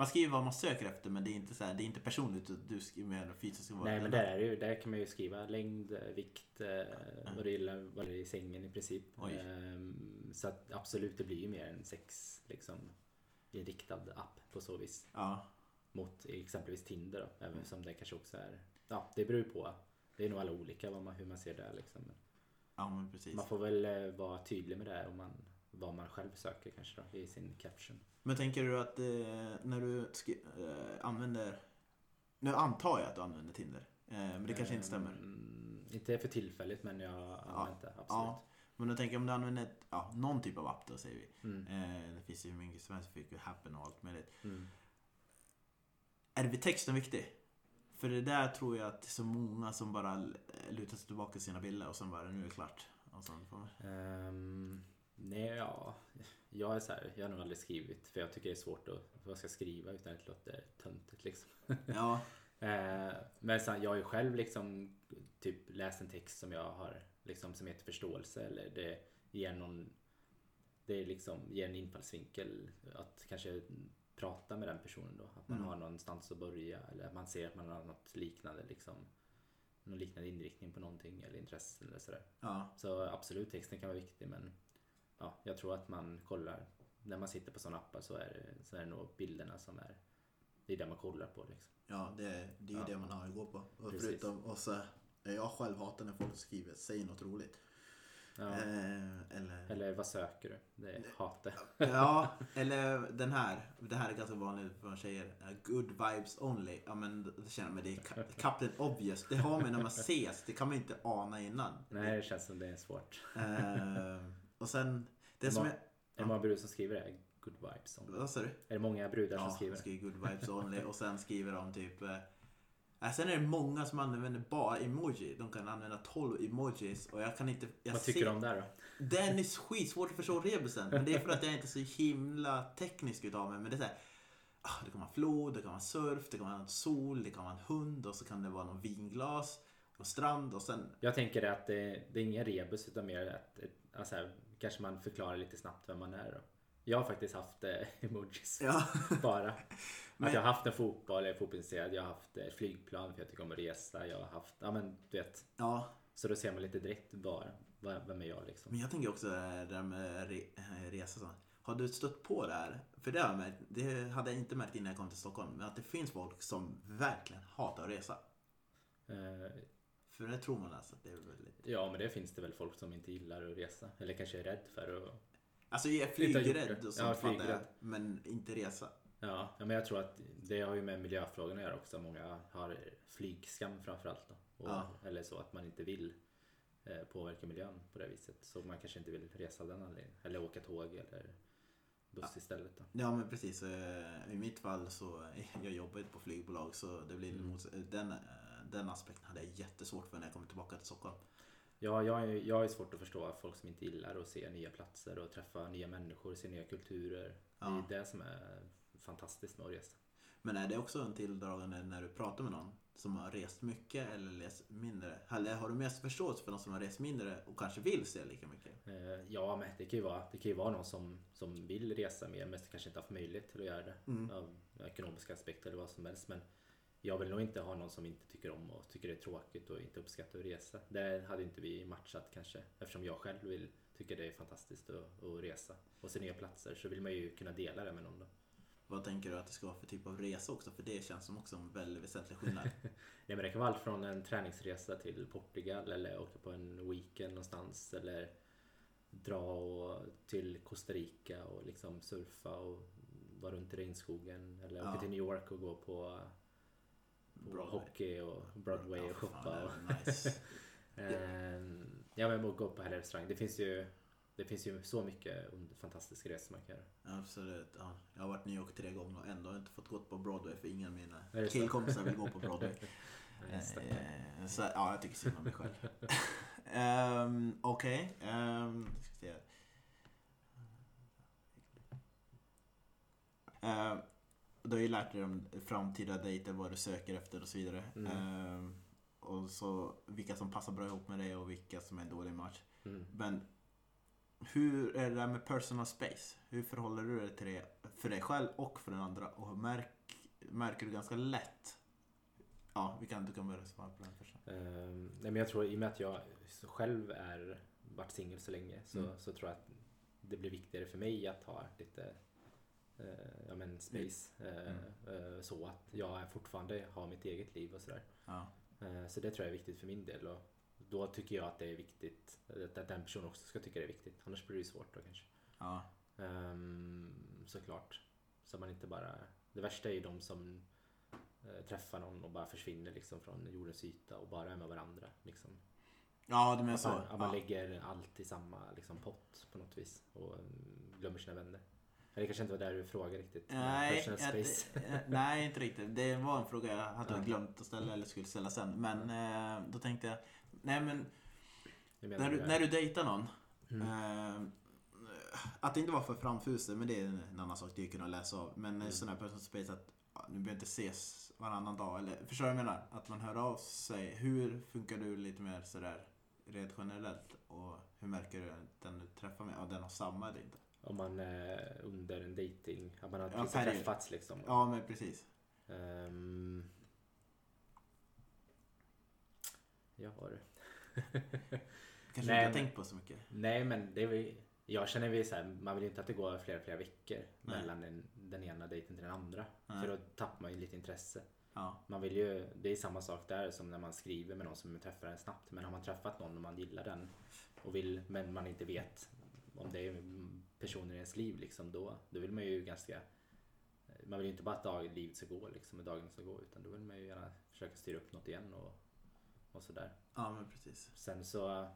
skriver vad man söker efter, men det är inte så här, det är inte personligt att du skriver mer fysiska vara. Nej, men där är det ju, där kan man ju skriva längd, vikt, vad du gillar, vad det är i sängen i princip. Så att absolut, det blir ju mer en sex liksom en riktad app på så vis. Ja. Mot exempelvis Tinder då, även som det kanske också är. Ja, det beror på. Det är nog alla olika hur man ser det liksom. Ja, men precis. Man får väl vara tydlig med det om man vad man själv söker kanske då, i sin caption. Men tänker du att när du använder, nu antar jag att du använder Tinder, men det kanske inte stämmer. Inte för tillfället, men jag använder det, absolut. Ja. Men då tänker jag om du använder någon typ av app då, säger vi. Det finns ju mycket specifikt, Happen och allt möjligt. Är det texten viktig? För det där tror jag att det är så många som bara lutar sig tillbaka sina bilder och sen bara, nu är det klart. Och sånt för mig. Jag är så här, jag har nog aldrig skrivit, för jag tycker det är svårt att vad ska skriva utan att det låter töntigt liksom. Ja. Men sen, jag har ju själv liksom typ läst en text som jag har liksom, som heter förståelse, eller det ger någon, det är liksom ger en infallsvinkel att kanske prata med den personen då. Att man har någonstans att börja, eller att man ser att man har något liknande liksom, någon liknande inriktning på någonting eller intressen eller sådär. Ja. Så absolut, texten kan vara viktig, men ja, jag tror att man kollar när man sitter på sådana appar, så är det nog bilderna som är det man kollar på liksom. Ja, det är ju det man har att gå på. Och förutom, och så jag själv hatar när folk skriver säg något roligt. Ja. Eller vad söker du? Det hatar. Ja, eller den här. Det här är ganska vanligt för man säger good vibes only. Ja, men det känner man, det är Captain Obvious. Det har man när man ses. Det kan man inte ana innan. Nej, det känns som det är svårt. Och sen det som är det många brudar som skriver det, good vibes only. Vad sa du? Är det många brudar som skriver? Ja, skriver good vibes only och sen skriver de typ sen är det många som använder bara emoji. De kan använda 12 emojis och jag kan inte... Vad tycker du om det då? Den är skitsvårt att förstå rebusen. Men det är för att jag är inte så himla teknisk utav mig. Men det är såhär, det kan vara flod, det kan vara surf, det kan vara sol, det kan vara en hund och så kan det vara någon vinglas och strand och sen... Jag tänker att det är ingen rebus utan mer att alltså här, kanske man förklarar lite snabbt vem man är då. Jag har faktiskt haft emojis bara. Men... Att jag har haft en fotboll, jag är fotbollsintresserad, jag har haft flygplan för jag tycker om att resa, jag har haft, ja men du vet. Ja. Så då ser man lite direkt bara, vem är jag liksom. Men jag tänker också det där med resa så. Har du stött på det här? För det hade jag inte märkt innan jag kom till Stockholm, men att det finns folk som verkligen hatar att resa. För det tror man alltså att det är väldigt... Ja, men det finns det väl folk som inte gillar att resa, eller kanske är rädd för att... Alltså jag är flygrädd och sånt där, men inte resa. Ja, men jag tror att det har ju med miljöfrågorna att göra också. Många har flygskam framförallt då. Och, eller så att man inte vill påverka miljön på det viset. Så man kanske inte vill resa av den anledningen. Eller åka tåg eller buss istället då. Ja, men precis. I mitt fall så jag jobbar på flygbolag, så det blir den aspekten hade jag jättesvårt för när jag kom tillbaka till Stockholm. Ja, jag är svårt att förstå folk som inte gillar att se nya platser och träffa nya människor, se nya kulturer. Ja. Det är det som är fantastiskt med att resa. Men är det också en tilldragande när du pratar med någon som har rest mycket eller läst mindre? Eller har du mest förståelse för någon som har rest mindre och kanske vill se lika mycket? Ja, men det kan ju vara någon som vill resa mer men kanske inte haft möjlighet till att göra det. Av ekonomiska aspekter eller vad som helst, men jag vill nog inte ha någon som inte tycker om och tycker det är tråkigt och inte uppskattar att resa. Det hade inte vi matchat kanske, eftersom jag själv tycker det är fantastiskt att resa. Och se nya platser, så vill man ju kunna dela det med någon då. Vad tänker du att det ska vara för typ av resa också? För det känns som också en väldigt väsentlig skillnad. Nej, men det kan vara allt från en träningsresa till Portugal eller åka på en weekend någonstans. Eller till Costa Rica och liksom surfa och vara runt i regnskogen. Eller åka till New York och gå på... hockey och Broadway och shoppa. Nice. Ja, men att gå på här restaurang. Det finns ju så mycket fantastiska resor man kan göra. Absolut. Ja. Jag har varit i New York 3 gånger och ändå inte fått gå på Broadway för ingen av mina killkompisar vill gå på Broadway. Så ja, jag tycker synd om mig själv. Okej. Ska se. Du har ju lärt dig om framtida dejter, vad du söker efter och så vidare. Och så vilka som passar bra ihop med dig och vilka som är en dålig match. Men hur är det där med personal space? Hur förhåller du dig till det för dig själv och för den andra? Och märker du ganska lätt? Ja, du kan börja svara på den först. Nej, men jag tror i och med att jag själv har varit singel så länge så tror jag att det blir viktigare för mig att ha lite... space så att jag fortfarande har mitt eget liv och sådär. Så det tror jag är viktigt för min del, och då tycker jag att det är viktigt att den personen också ska tycka det är viktigt, annars blir det svårt då kanske. Såklart, så man inte bara... Det värsta är ju de som träffar någon och bara försvinner liksom från jordens yta och bara är med varandra liksom. Ja, det menar så. Att man lägger allt i samma liksom pott på något vis och glömmer sina vänner. Det kanske inte var där du frågade riktigt. Nej, inte riktigt. Det var en fråga jag hade glömt att ställa eller skulle ställa sen. Men då tänkte jag... Nej, men... När du dejtar någon... att det inte var för framfuset, men det är en annan sak du kunde läsa av. Men sån här personal space att nu behöver inte ses varannan dag. Eller, förstår jag menar? Att man hör av sig. Hur funkar du lite mer sådär rent generellt? Och hur märker du att den du träffar med, den har samma eller inte? om man är under en dating, att man har träffats liksom. Ja, men precis. Jag har det. Kanske inte har tänkt på så mycket. Nej, men det är vi. Jag känner vi så här, man vill inte att det går flera veckor mellan den ena dejten till den andra. Nej. För då tappar man ju lite intresse. Ja. Man vill ju, det är samma sak där som när man skriver med någon som träffar en snabbt. Men har man träffat någon och man gillar den och vill, men man inte vet om det är personer i ens liv liksom, då vill man ju ganska, man vill ju inte bara att livet ska gå liksom, och dagen ska gå, utan då vill man ju gärna försöka styra upp något igen och sådär. Ja, men precis. Sen så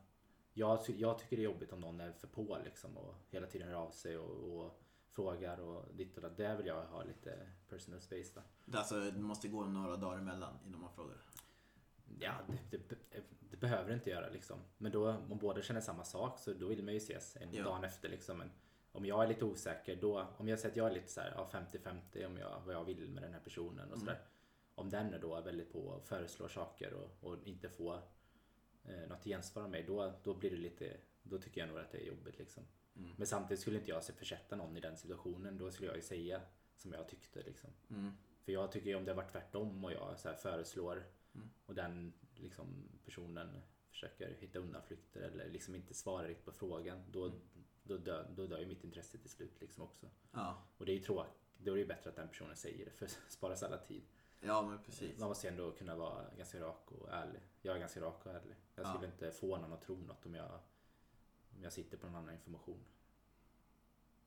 jag tycker det är jobbigt om någon är för på liksom, och hela tiden rör av sig och frågar och ditt och där vill jag ha lite personal space då. Alltså det måste gå några dagar emellan innan man frågar? Ja, det behöver inte göra liksom. Men då, om båda känner samma sak, så då vill man ju ses en dag efter liksom. Men om jag är lite osäker då, om jag säger att jag är lite såhär 50-50 om vad jag vill med den här personen och sådär. Om den är då väldigt på och föreslår saker och inte får något gensvar av mig, då blir det lite, då tycker jag nog att det är jobbigt liksom. Men samtidigt skulle inte jag försätta någon i den situationen. Då skulle jag ju säga som jag tyckte liksom. För jag tycker ju om det har varit tvärtom och jag så här föreslår och den liksom, personen försöker hitta undanflykter eller liksom inte svarar riktigt på frågan, då dör ju mitt intresse till slut liksom också. Ja. Och det är ju tråkigt. Då är det ju bättre att den personen säger det, för det sparas alla tid. Ja, men precis. Man måste ändå kunna vara ganska rak och ärlig. Jag är ganska rak och ärlig. Jag skulle inte få någon att tro något om jag sitter på någon annan information.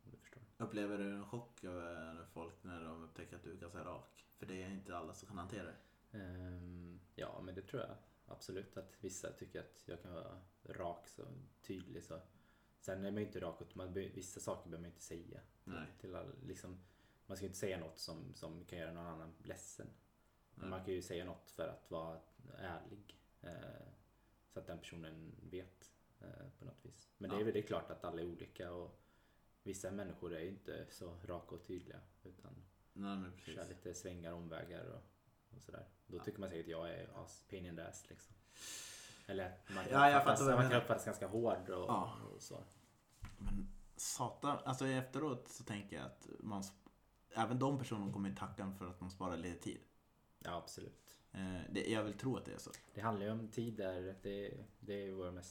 Om du förstår. Upplever du en chock över folk när de upptäcker att du är ganska rak? För det är inte alla som kan hantera det. Ja, men det tror jag absolut, att vissa tycker att jag kan vara rak så tydlig. Så. Sen är man ju inte rak, vissa saker behöver man inte säga. Nej. Liksom, man ska inte säga något som kan göra någon annan ledsen. Men man kan ju säga något för att vara ärlig. Så att den personen vet på något vis. Men det är väl klart att alla är olika och vissa människor är inte så raka och tydliga, utan kör lite svängar, omvägar och sådär. Då tycker man säkert att jag är pain in the ass liksom. Eller att man kan uppfattas ganska hård och så. Men satan, alltså efteråt så tänker jag att man, även de personerna kommer i tackan för att man sparar lite tid. Ja, absolut. Jag vill tro att det är så. Det handlar ju om tid där. Det är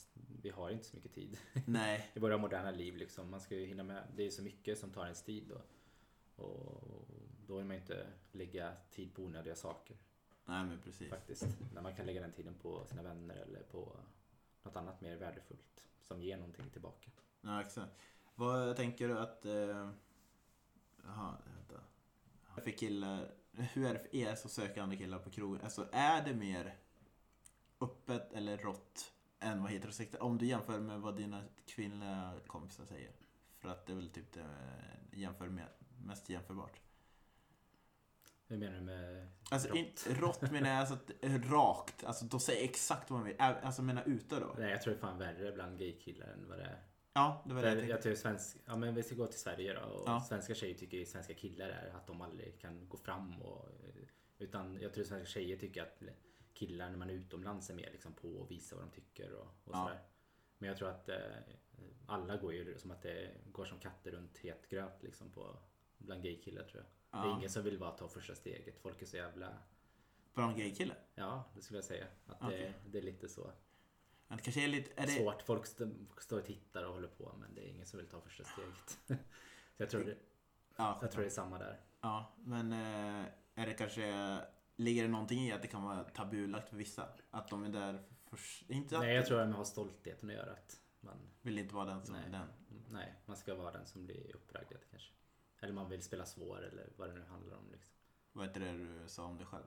vi har inte så mycket tid. Nej. I våra moderna liv liksom. Man ska ju hinna med. Det är så mycket som tar ens tid då. Och då vill man inte lägga tid på onödiga saker. Nej, men precis. Faktiskt. När man kan lägga den tiden på sina vänner eller på något annat mer värdefullt som ger någonting tillbaka. Ja, exakt. Vad tänker du att för killar, hur är det för er som söker andra killar på krogen? Alltså, är det mer öppet eller rått än vad heterosexuellt, om du jämför med vad dina kvinnliga kompisar säger? För att det är väl typ mest jämförbart. Hur menar du med alltså, rått? Inte rått, menar jag, alltså rakt. Alltså de säger exakt vad man vill. Alltså menar uta då. Nej, jag tror det är fan värre bland gaykillar än vad det är. Ja, det var det jag tycker vi ska gå till Sverige då, och svenska tjejer tycker svenska killar är att de aldrig kan gå fram utan jag tror svenska tjejer tycker att killar när man är utomlands är mer liksom på och visa vad de tycker och sådär. Men jag tror att alla går ju som att det går som katter runt het gröt liksom bland gaykillar, tror jag. Det är ingen som vill bara ta första steget. Folk är så jävla bland gaykillar. Ja, det skulle jag säga att det är lite så. Men kanske är det svårt, folk står och tittar och håller på, men det är ingen som vill ta första steget. Så jag tror det är samma där. Ja, men är det kanske, ligger det någonting i att det kan vara tabulagt för vissa? Att de är där först? Inte att... Nej, jag tror det har stoltheten att göra, att man vill inte vara den som är den. Nej, man ska vara den som blir uppragd kanske. Eller man vill spela svår eller vad det nu handlar om liksom. Vad heter det du sa om dig själv?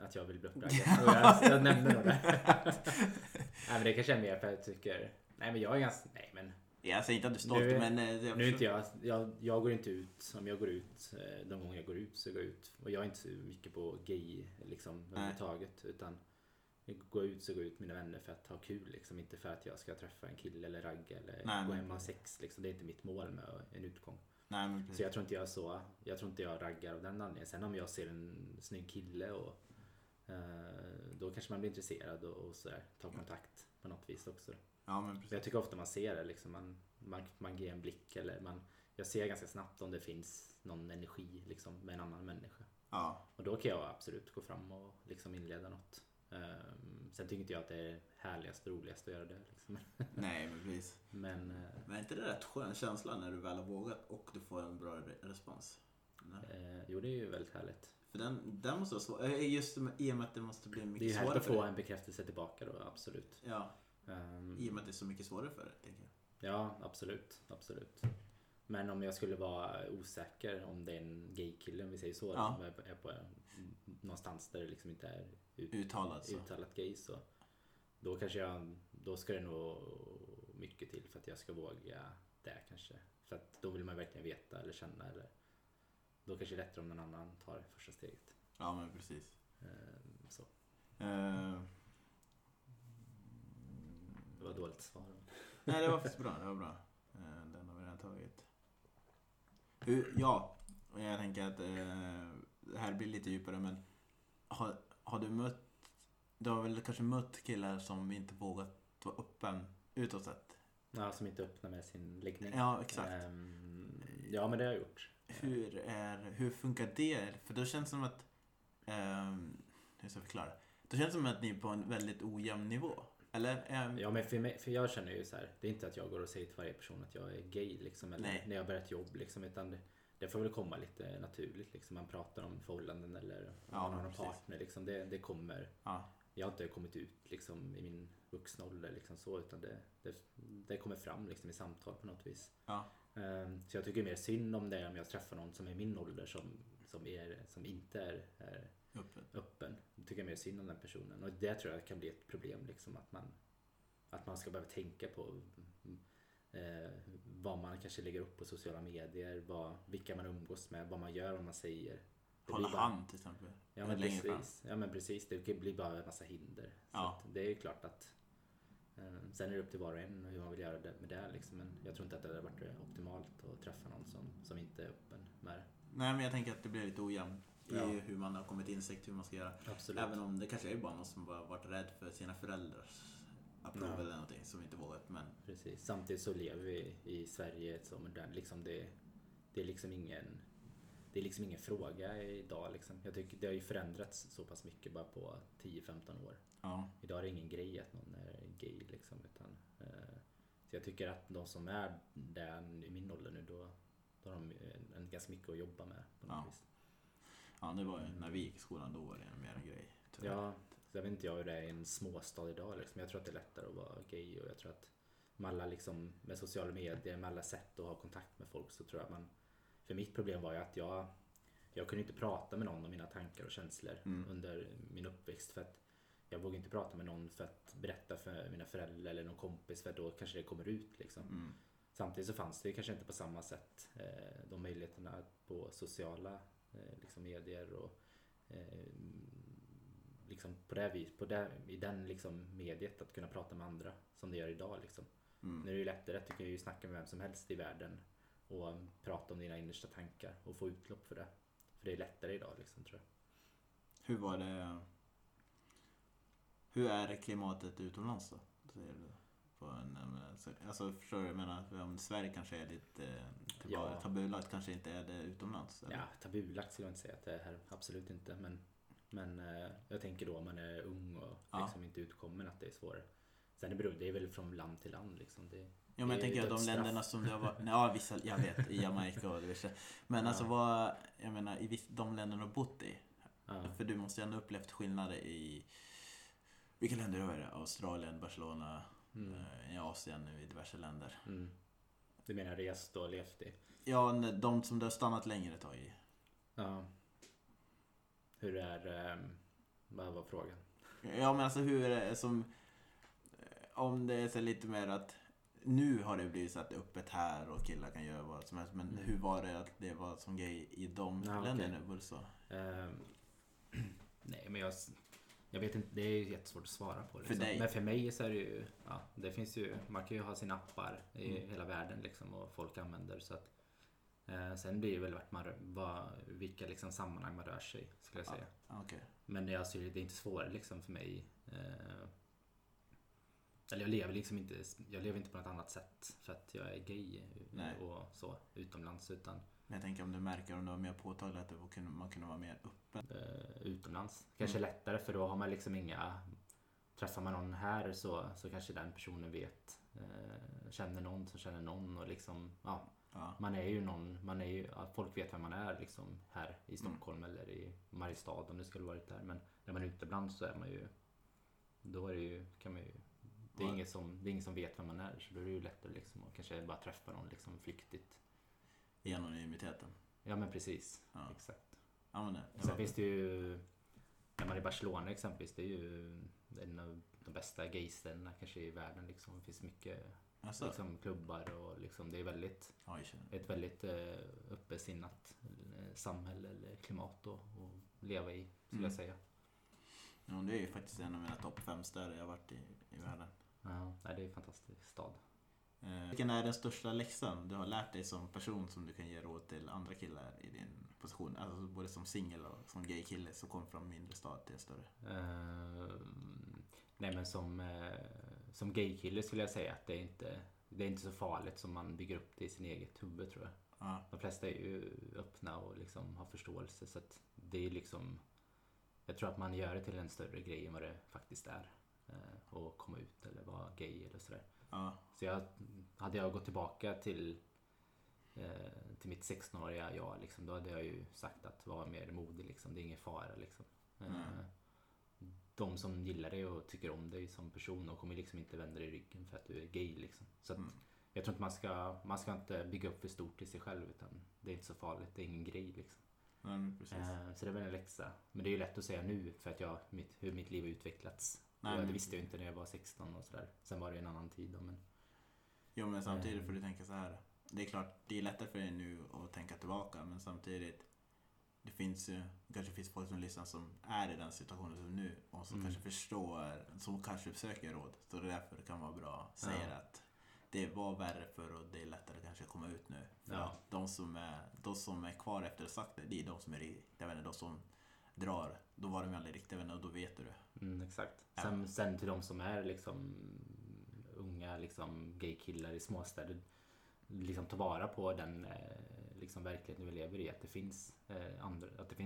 Att jag vill bli uppragd. Jag nämnde nog det. Nej, men det kanske är mer för att jag tycker... Nej, men jag är ganska... Nej, men... Jag säger inte att du är stolt, men... Nu är inte jag går inte ut. Om jag går ut, de gånger jag går ut så går jag ut. Och jag är inte så mycket på gay liksom, överhuvudtaget. Utan går ut så går ut mina vänner för att ha kul liksom. Inte för att jag ska träffa en kille eller ragga eller gå hem och ha sex liksom. Det är inte mitt mål med en utgång. Nej, men så jag tror inte jag raggar av den anledningen. Sen om jag ser en snygg kille och då kanske man blir intresserad och så där, tar kontakt på något vis också. Ja, men precis. Jag tycker ofta man ser det liksom, man man ger en blick eller jag ser ganska snabbt om det finns någon energi liksom med en annan människa. Ja. Och då kan jag absolut gå fram och liksom inleda något. Sen tycker inte jag att det är härligast och roligast att göra det liksom. Nej, men precis. Men är inte det rätt skön känsla när du väl har vågat och du får en bra respons? Jo, det är ju väldigt härligt. För den måste vara svår. Just i och med att det måste bli mycket svårare för dig. Det är härligt att få en bekräftelse tillbaka då, absolut. Ja, i och med att det är så mycket svårare för dig, tänker jag. Ja, absolut. Men om jag skulle vara osäker om det är en gay-kille, om vi säger så, ja. Är på någonstans där det liksom inte är uttalat gay, så då kanske då ska det nog mycket till för att jag ska våga det kanske. För att då vill man verkligen veta eller känna, eller då kanske det är lättare om någon annan tar det första steget. Ja, men precis. Så. Det var dåligt svar. Nej, det var faktiskt bra. Det var bra. Den har vi redan tagit. Ja, jag tänker att det här blir lite djupare, men du har väl kanske mött killar som inte vågat vara öppen utåt sett? Ja, som inte öppnar med sin läggning. Ja, exakt. Ja, men det har jag gjort. Hur funkar det? För då känns det som att hur ska jag förklara? Då känns det som att ni är på en väldigt ojämn nivå. Eller, ja, men för jag känner ju så här, det är inte att jag går och säger till varje person att jag är gay liksom, eller nej. När jag börjar ett jobb liksom, utan det får väl komma lite naturligt liksom. Man pratar om förhållanden eller om man har en partner liksom, det kommer. Ja. Jag har inte kommit ut liksom i min vuxna ålder liksom så, utan det kommer fram liksom i samtal på något vis. Ja. Så jag tycker mer synd om det om jag träffar någon som är min ålder som inte är öppen. Jag tycker mer synd om den personen, och det tror jag kan bli ett problem liksom, att man ska behöva tänka på vad man kanske lägger upp på sociala medier, vilka man umgås med, vad man gör, vad man säger. Hålla hand till exempel. Ja, men precis. Det blir bara en massa hinder. Ja. Så det är ju klart att sen är det upp till var och en hur man vill göra det med det liksom. Men jag tror inte att det hade varit optimalt att träffa någon som inte är öppen med det. Nej, men jag tänker att det blir lite ojämnt i hur man har kommit insikt hur man ska göra. Absolut. Även om det kanske är bara någon som bara varit rädd för sina föräldrars approv eller någonting som inte vågat, men precis. Samtidigt så lever vi i Sverige som liksom det är liksom ingen fråga idag liksom. Jag tycker det har ju förändrats så pass mycket bara på 10-15 år. Ja. Idag är det ingen grej att någon är gay liksom, utan så jag tycker att de som är där i min ålder nu, då har de ganska mycket att jobba med på något vis. Ja, det var ju när vi gick i skolan, då var det en mer en grej. Tyvärr. Ja, jag vet inte hur det är i en småstad idag liksom. Jag tror att det är lättare att vara gay, och jag tror att med alla liksom, med sociala medier, med alla sätt att ha kontakt med folk, så tror jag att man. För mitt problem var ju att jag kunde inte prata med någon om mina tankar och känslor under min uppväxt, för att jag vågade inte prata med någon för att berätta för mina föräldrar eller någon kompis, för då kanske det kommer ut liksom. Samtidigt så fanns det ju kanske inte på samma sätt de möjligheterna på sociala liksom medier, och liksom på det vis, i den liksom mediet att kunna prata med andra som det gör idag liksom. Nu är det ju lättare, tycker jag, ju snacka med vem som helst i världen och prata om dina innersta tankar och få utlopp för det. För det är lättare idag liksom, tror jag. Hur är klimatet utomlands då? Säger du på alltså, förstår du vad jag menar? Om Sverige kanske är lite tabulagt, kanske inte är det utomlands? Eller? Ja, tabulagt skulle jag inte säga att det är här. Absolut inte. Men jag tänker då om man är ung och liksom inte utkommer, att det är svårare. Sen det är väl från land till land liksom. Ja, men jag tänker att de länderna som det har varit, jag vet, i Jamaica och det visst. Men alltså vad, jag menar, i de länderna du har bott i. För du måste ju ändå upplevt skillnader i vilka länder du är? Australien, Barcelona, i Asien, nu i diverse länder. Du menar rest och levt i? Ja, de som du har stannat längre tag i. Ja. Hur är, vad var frågan? Ja, men alltså hur är det som, om det är så lite mer att nu har det blivit så att det är öppet här och killar kan göra vad som helst. Men hur var det att det var som grej i de länderna? Okay. Så? Nej, men jag vet inte, det är ju jättesvårt att svara på. Liksom. Men för mig så är det ju, det finns ju, man kan ju ha sina appar i hela världen liksom, och folk använder. Så att, sen blir det väl vilka liksom, sammanhang man rör sig, skulle jag säga. Okay. Men det är inte svårare liksom, för mig. Eller jag lever liksom inte, jag lever inte på något annat sätt för att jag är gay. Nej. Och så utomlands, utan jag tänker om du märker om det var mer påtagligt att man kunde vara mer öppen utomlands. Kanske lättare, för då har man liksom inga, träffar man någon här så kanske den personen vet, känner någon som känner någon och liksom ja. Man är ju någon, man är ju, folk vet vem man är liksom här i Stockholm eller i Mariestad om det skulle varit där, men när man är utomlands så är man ju, då är det ju, kan man ju, det är ingen som vet vem man är, så då är det ju lättare liksom att kanske bara träffa någon liksom flyktigt. I anonymiteten. Ja, men precis. Ja. Exakt. Ja, men det. Sen finns det ju, när man är i Barcelona exempelvis, det är ju en av de bästa gayställena kanske i världen liksom. Det finns mycket liksom, klubbar och liksom, det är väldigt, ett väldigt uppesinnat samhälle eller klimat att leva i, skulle jag säga. Ja, det är ju faktiskt en av mina topp 5 städer jag har varit i världen. Ja, det är en fantastisk stad. Vilken är den största läxan du har lärt dig som person som du kan ge råd till andra killar i din position? Alltså både som singel och som gay kille som kom från mindre stad till en större. Nej, men som gay kille skulle jag säga att det är inte så farligt som man bygger upp det i sin eget huvud, tror jag. De flesta är ju öppna och liksom har förståelse, så att det är liksom, jag tror att man gör det till en större grej än vad det faktiskt är, och komma ut eller vara gay eller sådär. Så hade jag gått tillbaka till mitt 16-åriga jag liksom, då hade jag ju sagt att vara mer modig liksom, det är ingen fara liksom. De som gillar dig och tycker om dig som person, de kommer liksom inte vända dig i ryggen för att du är gay liksom. Så att jag tror inte man ska inte bygga upp för stort i sig själv, utan det är inte så farligt, det är ingen grej liksom. Så det var en läxa. Men det är ju lätt att säga nu för att hur mitt liv har utvecklats. Nej, det visste jag inte när jag var 16 och sådär. Sen var det en annan tid då, men... Jo, men samtidigt får du tänka så här. Det är klart, det är lättare för dig nu att tänka tillbaka, men samtidigt det finns ju, kanske finns folk som lyssnar som är i den situationen som nu och som kanske förstår, som kanske söker råd. Så det är därför det kan vara bra att säga att det var värre för och det är lättare kanske att komma ut nu. För att de som är kvar efter det sagt, det är de som är drar, då var de aldrig riktiga vänner och då vet du det. Exakt. Sen till de som är liksom unga liksom gaykillar i småstäder, liksom ta vara på den liksom verkligheten vi lever i, att det finns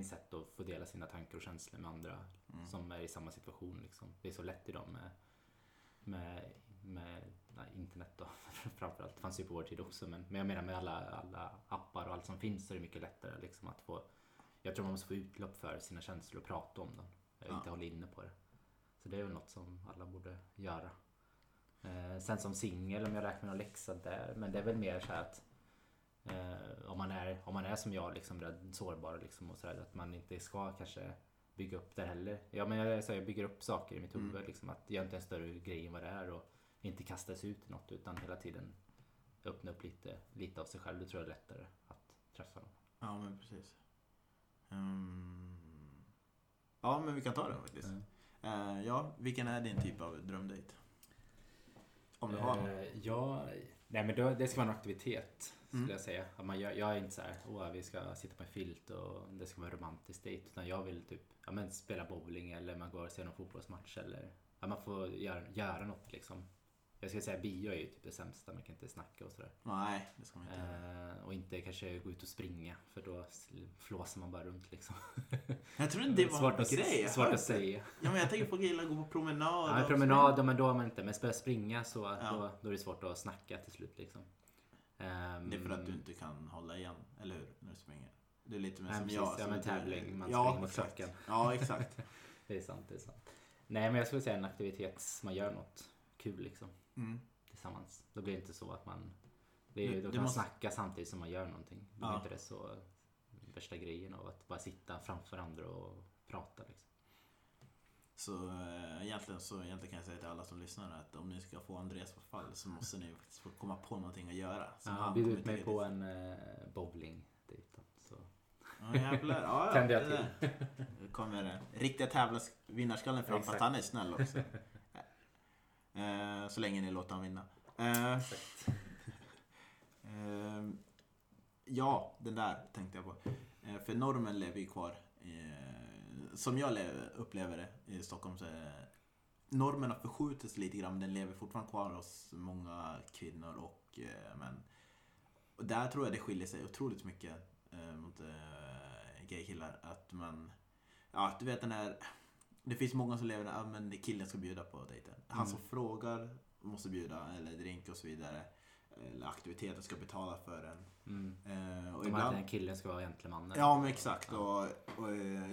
sätt att få dela sina tankar och känslor med andra som är i samma situation liksom. Det är så lätt idag med internet då, framförallt. Det fanns ju på vår tid också, men jag menar med alla appar och allt som finns, så är det mycket lättare liksom att få. Jag tror man måste få utlopp för sina känslor och prata om dem. Inte hålla inne på det. Så det är väl något som alla borde göra. Sen som singel, om jag räknar någon läxa där. Men det är väl mer så här att om man är som jag, liksom rädd, sårbar liksom, och så där, att man inte ska kanske bygga upp det heller. Ja, men jag bygger upp saker i mitt huvud. Liksom, att jag inte är en större grej än vad det är och inte kastas ut i något, utan hela tiden öppna upp lite av sig själv. Det tror jag är lättare att träffa dem. Ja, men precis. Ja, men vi kan ta den faktiskt. Vilken är din typ av drömdejt? Om du har någon. Nej, men det ska vara en aktivitet, skulle jag säga. Att jag är inte så här, vi ska sitta på en filt och det ska vara en romantisk dejt, utan jag vill typ spela bowling eller man går och ser någon fotbollsmatch eller man får göra något liksom. Jag skulle säga bio är ju typ det sämsta, man kan inte snacka och sådär. Nej, det ska man inte göra. Och inte kanske gå ut och springa, för då flåsar man bara runt liksom. Jag tror inte det var svårt att säga. Ja, men jag tänker på gilla gå på promenad. Ja, promenad, men då har man inte. Men börjar springa så då är det svårt att snacka till slut liksom. Det är för att du inte kan hålla igen, eller hur? När du springer. Det är lite mer som jag. Ja, men tävling, man springer mot klockan. Ja, exakt. Det är sant. Nej, men jag skulle säga en aktivitet som man gör något kul liksom. Tillsammans. Då blir det inte så att man snacka samtidigt som man gör någonting. Då är inte det så värsta grejen av att bara sitta framför andra och prata liksom. Så egentligen kan jag säga till alla som lyssnar att om ni ska få Andreas på fall, så måste ni faktiskt få komma på någonting att göra. Han bjöd ut mig på en bowling dejt. Ja, tände jag till. Nu kommer riktiga tävlingsvinnarskallen fram, fast han är snäll också. Så länge ni låter han vinna. Den där tänkte jag på. För normen lever ju kvar. Som jag upplever det i Stockholm, så är normen har förskjutits lite grann, men den lever fortfarande kvar hos många kvinnor och män. Och där tror jag det skiljer sig otroligt mycket mot gay-killar. Att man, ja du vet den här, det finns många som lever där, ah, men killen ska bjuda på dejten. Han som frågar måste bjuda, eller drink och så vidare. Eller aktiviteten ska betala för den. Och ibland den killen ska vara gentleman. Ja men exakt, och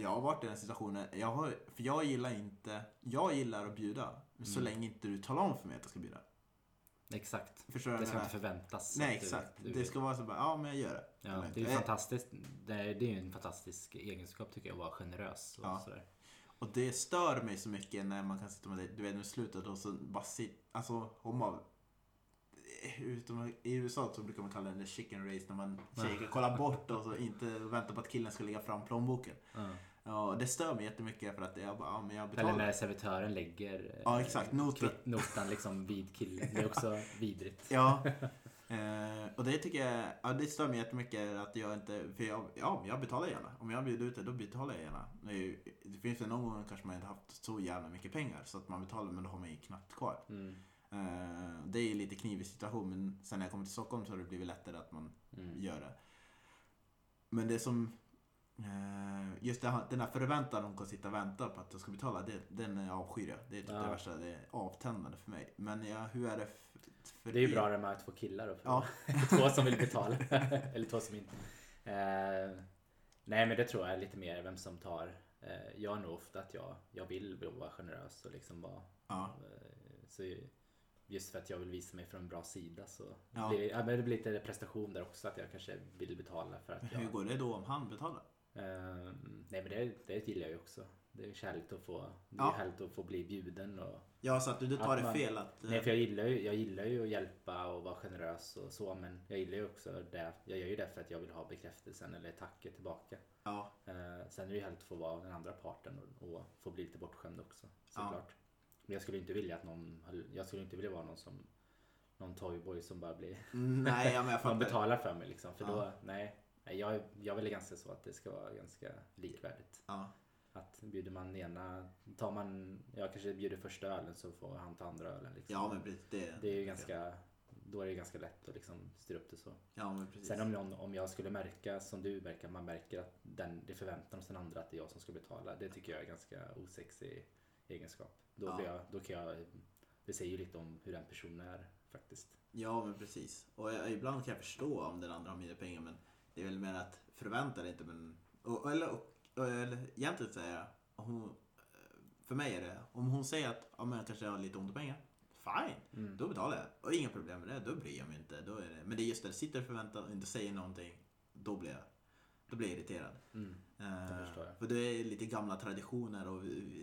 jag har varit i den situationen. Jag gillar att bjuda, men så länge inte du talar om för mig att jag ska bjuda. Exakt. Förstår det ska inte förväntas. Nej exakt, det ska vara så bara, ja men jag gör det. Ja, det är ju fantastiskt. Det är ju en fantastisk egenskap tycker jag, att vara generös och sådär. Och det stör mig så mycket när man kan sitta med det. Du vet nu slutet och så bara alltså i USA så brukar man kalla det chicken race, när man kollar bort och så inte väntar på att killen ska lägga fram plånboken. Ja, det stör mig jättemycket för att jag betalar. Eller när servitören lägger notan liksom vid killen. Det är också vidrigt. Ja. Och det tycker jag, det stör mig jättemycket att jag inte, för jag betalar gärna. Om jag bjuder ut det, då betalar jag gärna. Det finns ju någon gång kanske man inte haft så jävla mycket pengar så att man betalar, men då har man ju knappt kvar. Det är ju lite knivig situation, men sen när jag kommer till Stockholm så har det blivit lättare att man gör det. Men det som just den här förväntan de kan sitta och vänta på att jag ska betala, den är avskyr. Det är typ det värsta, det är avtändande för mig. Men hur är det för det är ju bra det med två killar då, två som vill betala eller två som inte. Nej men det tror jag är lite mer vem som tar. Jag är nog ofta att jag vill vara generös och liksom bara så just för att jag vill visa mig från en bra sida så det blir lite prestation där också, att jag kanske vill betala för att hur går det då om han betalar? Nej men det gillar jag ju också. Det är härligt att få bli bjuden och så att du tar det fel att nej, för jag gillar ju att hjälpa och vara generös och så, men jag gillar ju också det. Jag gör ju det för att jag vill ha bekräftelsen eller tacket tillbaka. Ja. Sen är det ju helt att få vara den andra parten och få bli lite bortskämd också såklart. Men jag skulle inte vilja att vara någon som någon toyboy som bara blir nej, men jag betalar för mig liksom, för då jag vill ganska så att det ska vara ganska likvärdigt. Ja. Att bjuder man ena jag kanske bjuder första ölen så får han ta andra ölen liksom. Ja, men precis, det är ju ganska då är det ganska lätt att liksom styra upp det så. Ja, men precis. Sen om jag skulle märka som du märker, man märker att det förväntar hos den andra att det är jag som ska betala. Det tycker jag är ganska osexig egenskap. Då kan jag, det säger ju lite om hur den personen är faktiskt. Ja, men precis. Och ibland kan jag förstå om den andra har mindre pengar, men det är väl mer att förvänta dig inte, men eller egentligen säger hon, för mig är det om hon säger att jag kanske har lite ont om pengar. Fine, då betalar jag. Och inga problem med det, då bryr jag mig inte. Då är det, men det är just det, sitter och förväntar och inte säger någonting, då blir jag irriterad. Det förstår jag. För det är lite gamla traditioner och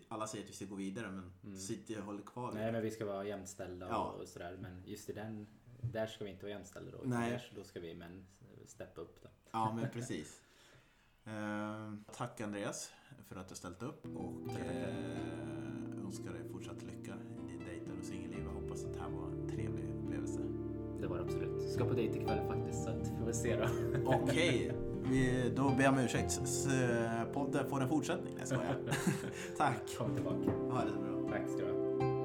alla säger att vi ska gå vidare, men sitter och håller kvar. Nej, men vi ska vara jämställda och sådär, men just i den där ska vi inte vara jämställda då. Nej. Då ska vi men steppa upp då. Ja, men precis. Tack Andreas för att du ställt upp och önskar dig fortsatt lycka i din dejtar och singelliv. Jag hoppas att det här var en trevlig upplevelse. Det var det absolut. Ska på dejt ikväll faktiskt, så att vi får se då. Okej, då ber jag om ursäkt. Podden får en fortsättning, jag skojar. Tack. Kom tillbaka. Ha det bra. Tack ska du ha.